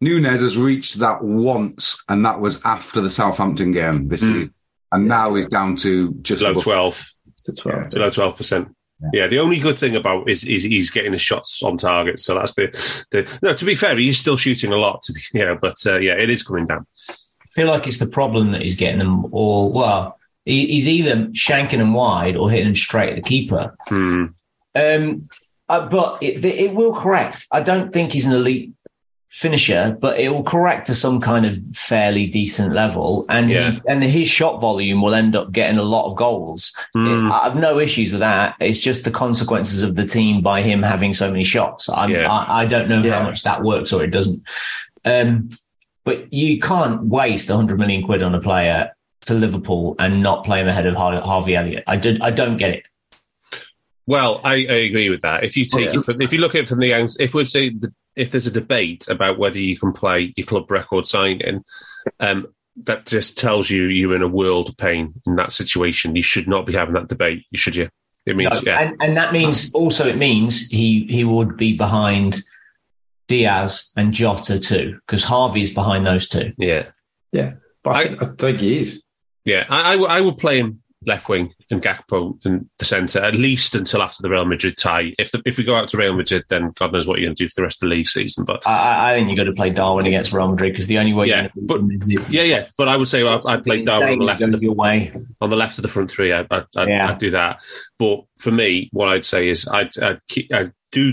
Nunes has reached that once, and that was after the Southampton game this mm. season, and now he's down to just below twelve. To twelve, below twelve percent. Yeah, the only good thing about is is he's getting his shots on target. So that's the, the no. To be fair, he's still shooting a lot. To be, you know, but uh, yeah, it is coming down. I feel like it's the problem that he's getting them all. Well, he, he's either shanking them wide or hitting them straight at the keeper. Hmm. Um, uh, but it, it will correct. I don't think he's an elite finisher, but it will correct to some kind of fairly decent level, and yeah. he, and his shot volume will end up getting a lot of goals. Mm. It, I've no issues with that. It's just the consequences of the team by him having so many shots. I'm, yeah. I I don't know yeah. how much that works or it doesn't. Um, but you can't waste one hundred million quid on a player for Liverpool and not play him ahead of Harvey Elliott. I did. I don't get it. Well, I, I agree with that. If you take yeah. it, from, if you look at it from the if we say the if there's a debate about whether you can play your club record signing, um, that just tells you you're in a world of pain in that situation. You should not be having that debate, should you? It means, no, yeah. and, and that means also it means he, he would be behind Diaz and Jota too, because Harvey's behind those two. Yeah. Yeah. But I, I, I think he is. Yeah. I, I, I would play him left wing and Gakpo in the centre, at least until after the Real Madrid tie. If the, if we go out to Real Madrid, then God knows what you're going to do for the rest of the league season. But I, I think you've got to play Darwin against Real Madrid because the only way yeah, you're going to beat them is if yeah, yeah. But I would say I, I'd play Darwin on the left of the way. on the left of the front three. I, I, I'd, yeah. I'd do that. But for me, what I'd say is I'd, I'd keep I do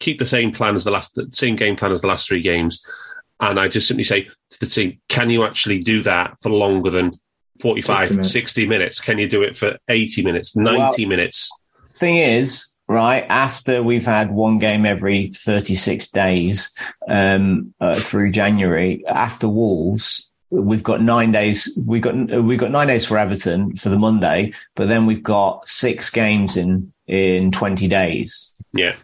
keep the same plan as the last the same game plan as the last three games, and I just simply say to the team, can you actually do that for longer than forty-five, sixty minutes? Can you do it for eighty minutes, ninety well, minutes? Thing is, right, after we've had one game every thirty-six days um, uh, through January, after Wolves, we've got nine days. We've got we've got nine days for Everton for the Monday, but then we've got six games in in twenty days. Yeah.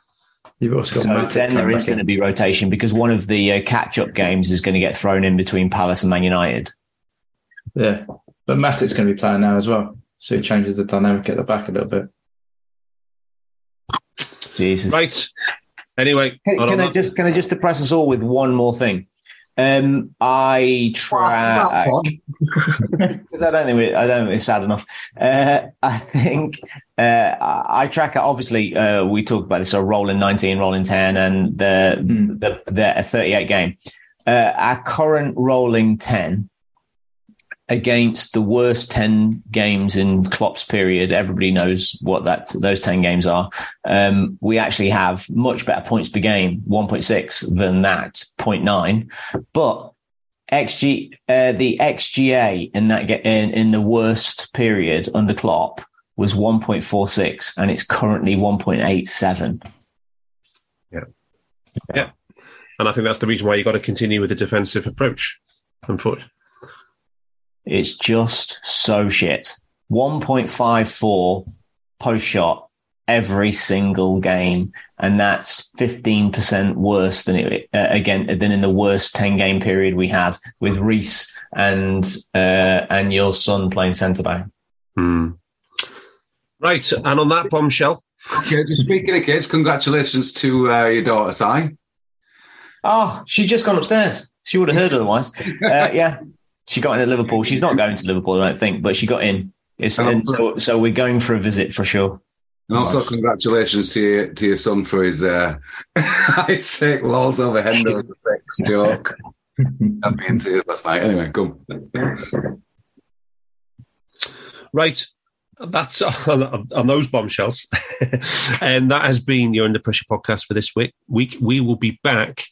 You've also got so then there is going to be rotation because one of the uh, catch-up games is going to get thrown in between Palace and Man United. Yeah. But Matic's going to be playing now as well, so it changes the dynamic at the back a little bit. Jesus. Right. Anyway, can, can I that. just can I just depress us all with one more thing? Um, I try because I don't think we, I don't think it's sad enough. Uh, I think uh, I track it. Obviously, uh, we talked about this: a so rolling nineteen, rolling ten, and the mm. the the thirty-eight game. Uh, our current rolling ten. Against the worst ten games in Klopp's period, everybody knows what that those ten games are. Um, we actually have much better points per game, one point six than that, zero point nine. But X G, uh, the X G A in that in, in the worst period under Klopp was one point four six, and it's currently one point eight seven. Yeah, yeah, and I think that's the reason why you got to continue with the defensive approach on foot. It's just so shit. one point five four post shot every single game, and that's fifteen percent worse than it uh, again than in the worst ten game period we had with Reece and uh, and your son playing centre back. Hmm. Right, and on that bombshell. Okay, just speaking of kids, congratulations to uh, your daughter, Si. Oh, she's just gone upstairs. She would have heard otherwise. Uh, yeah, she got into Liverpool. She's not going to Liverpool, I don't think, but she got in. It's, and so, so we're going for a visit for sure. And also, congratulations to your, to your son for his uh, I take laws over Hendo's sex joke. I've been to his last night. Anyway, come. Right. That's on, on those bombshells. And that has been your Under Pressure podcast for this week. week. We will be back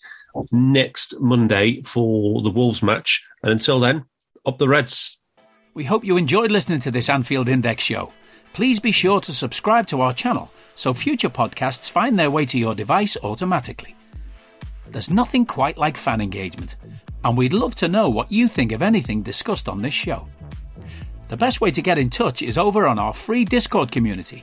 next Monday for the Wolves match. And until then, up the Reds. We hope you enjoyed listening to this Anfield Index show. Please be sure to subscribe to our channel so future podcasts find their way to your device automatically. There's nothing quite like fan engagement, and we'd love to know what you think of anything discussed on this show. The best way to get in touch is over on our free Discord community,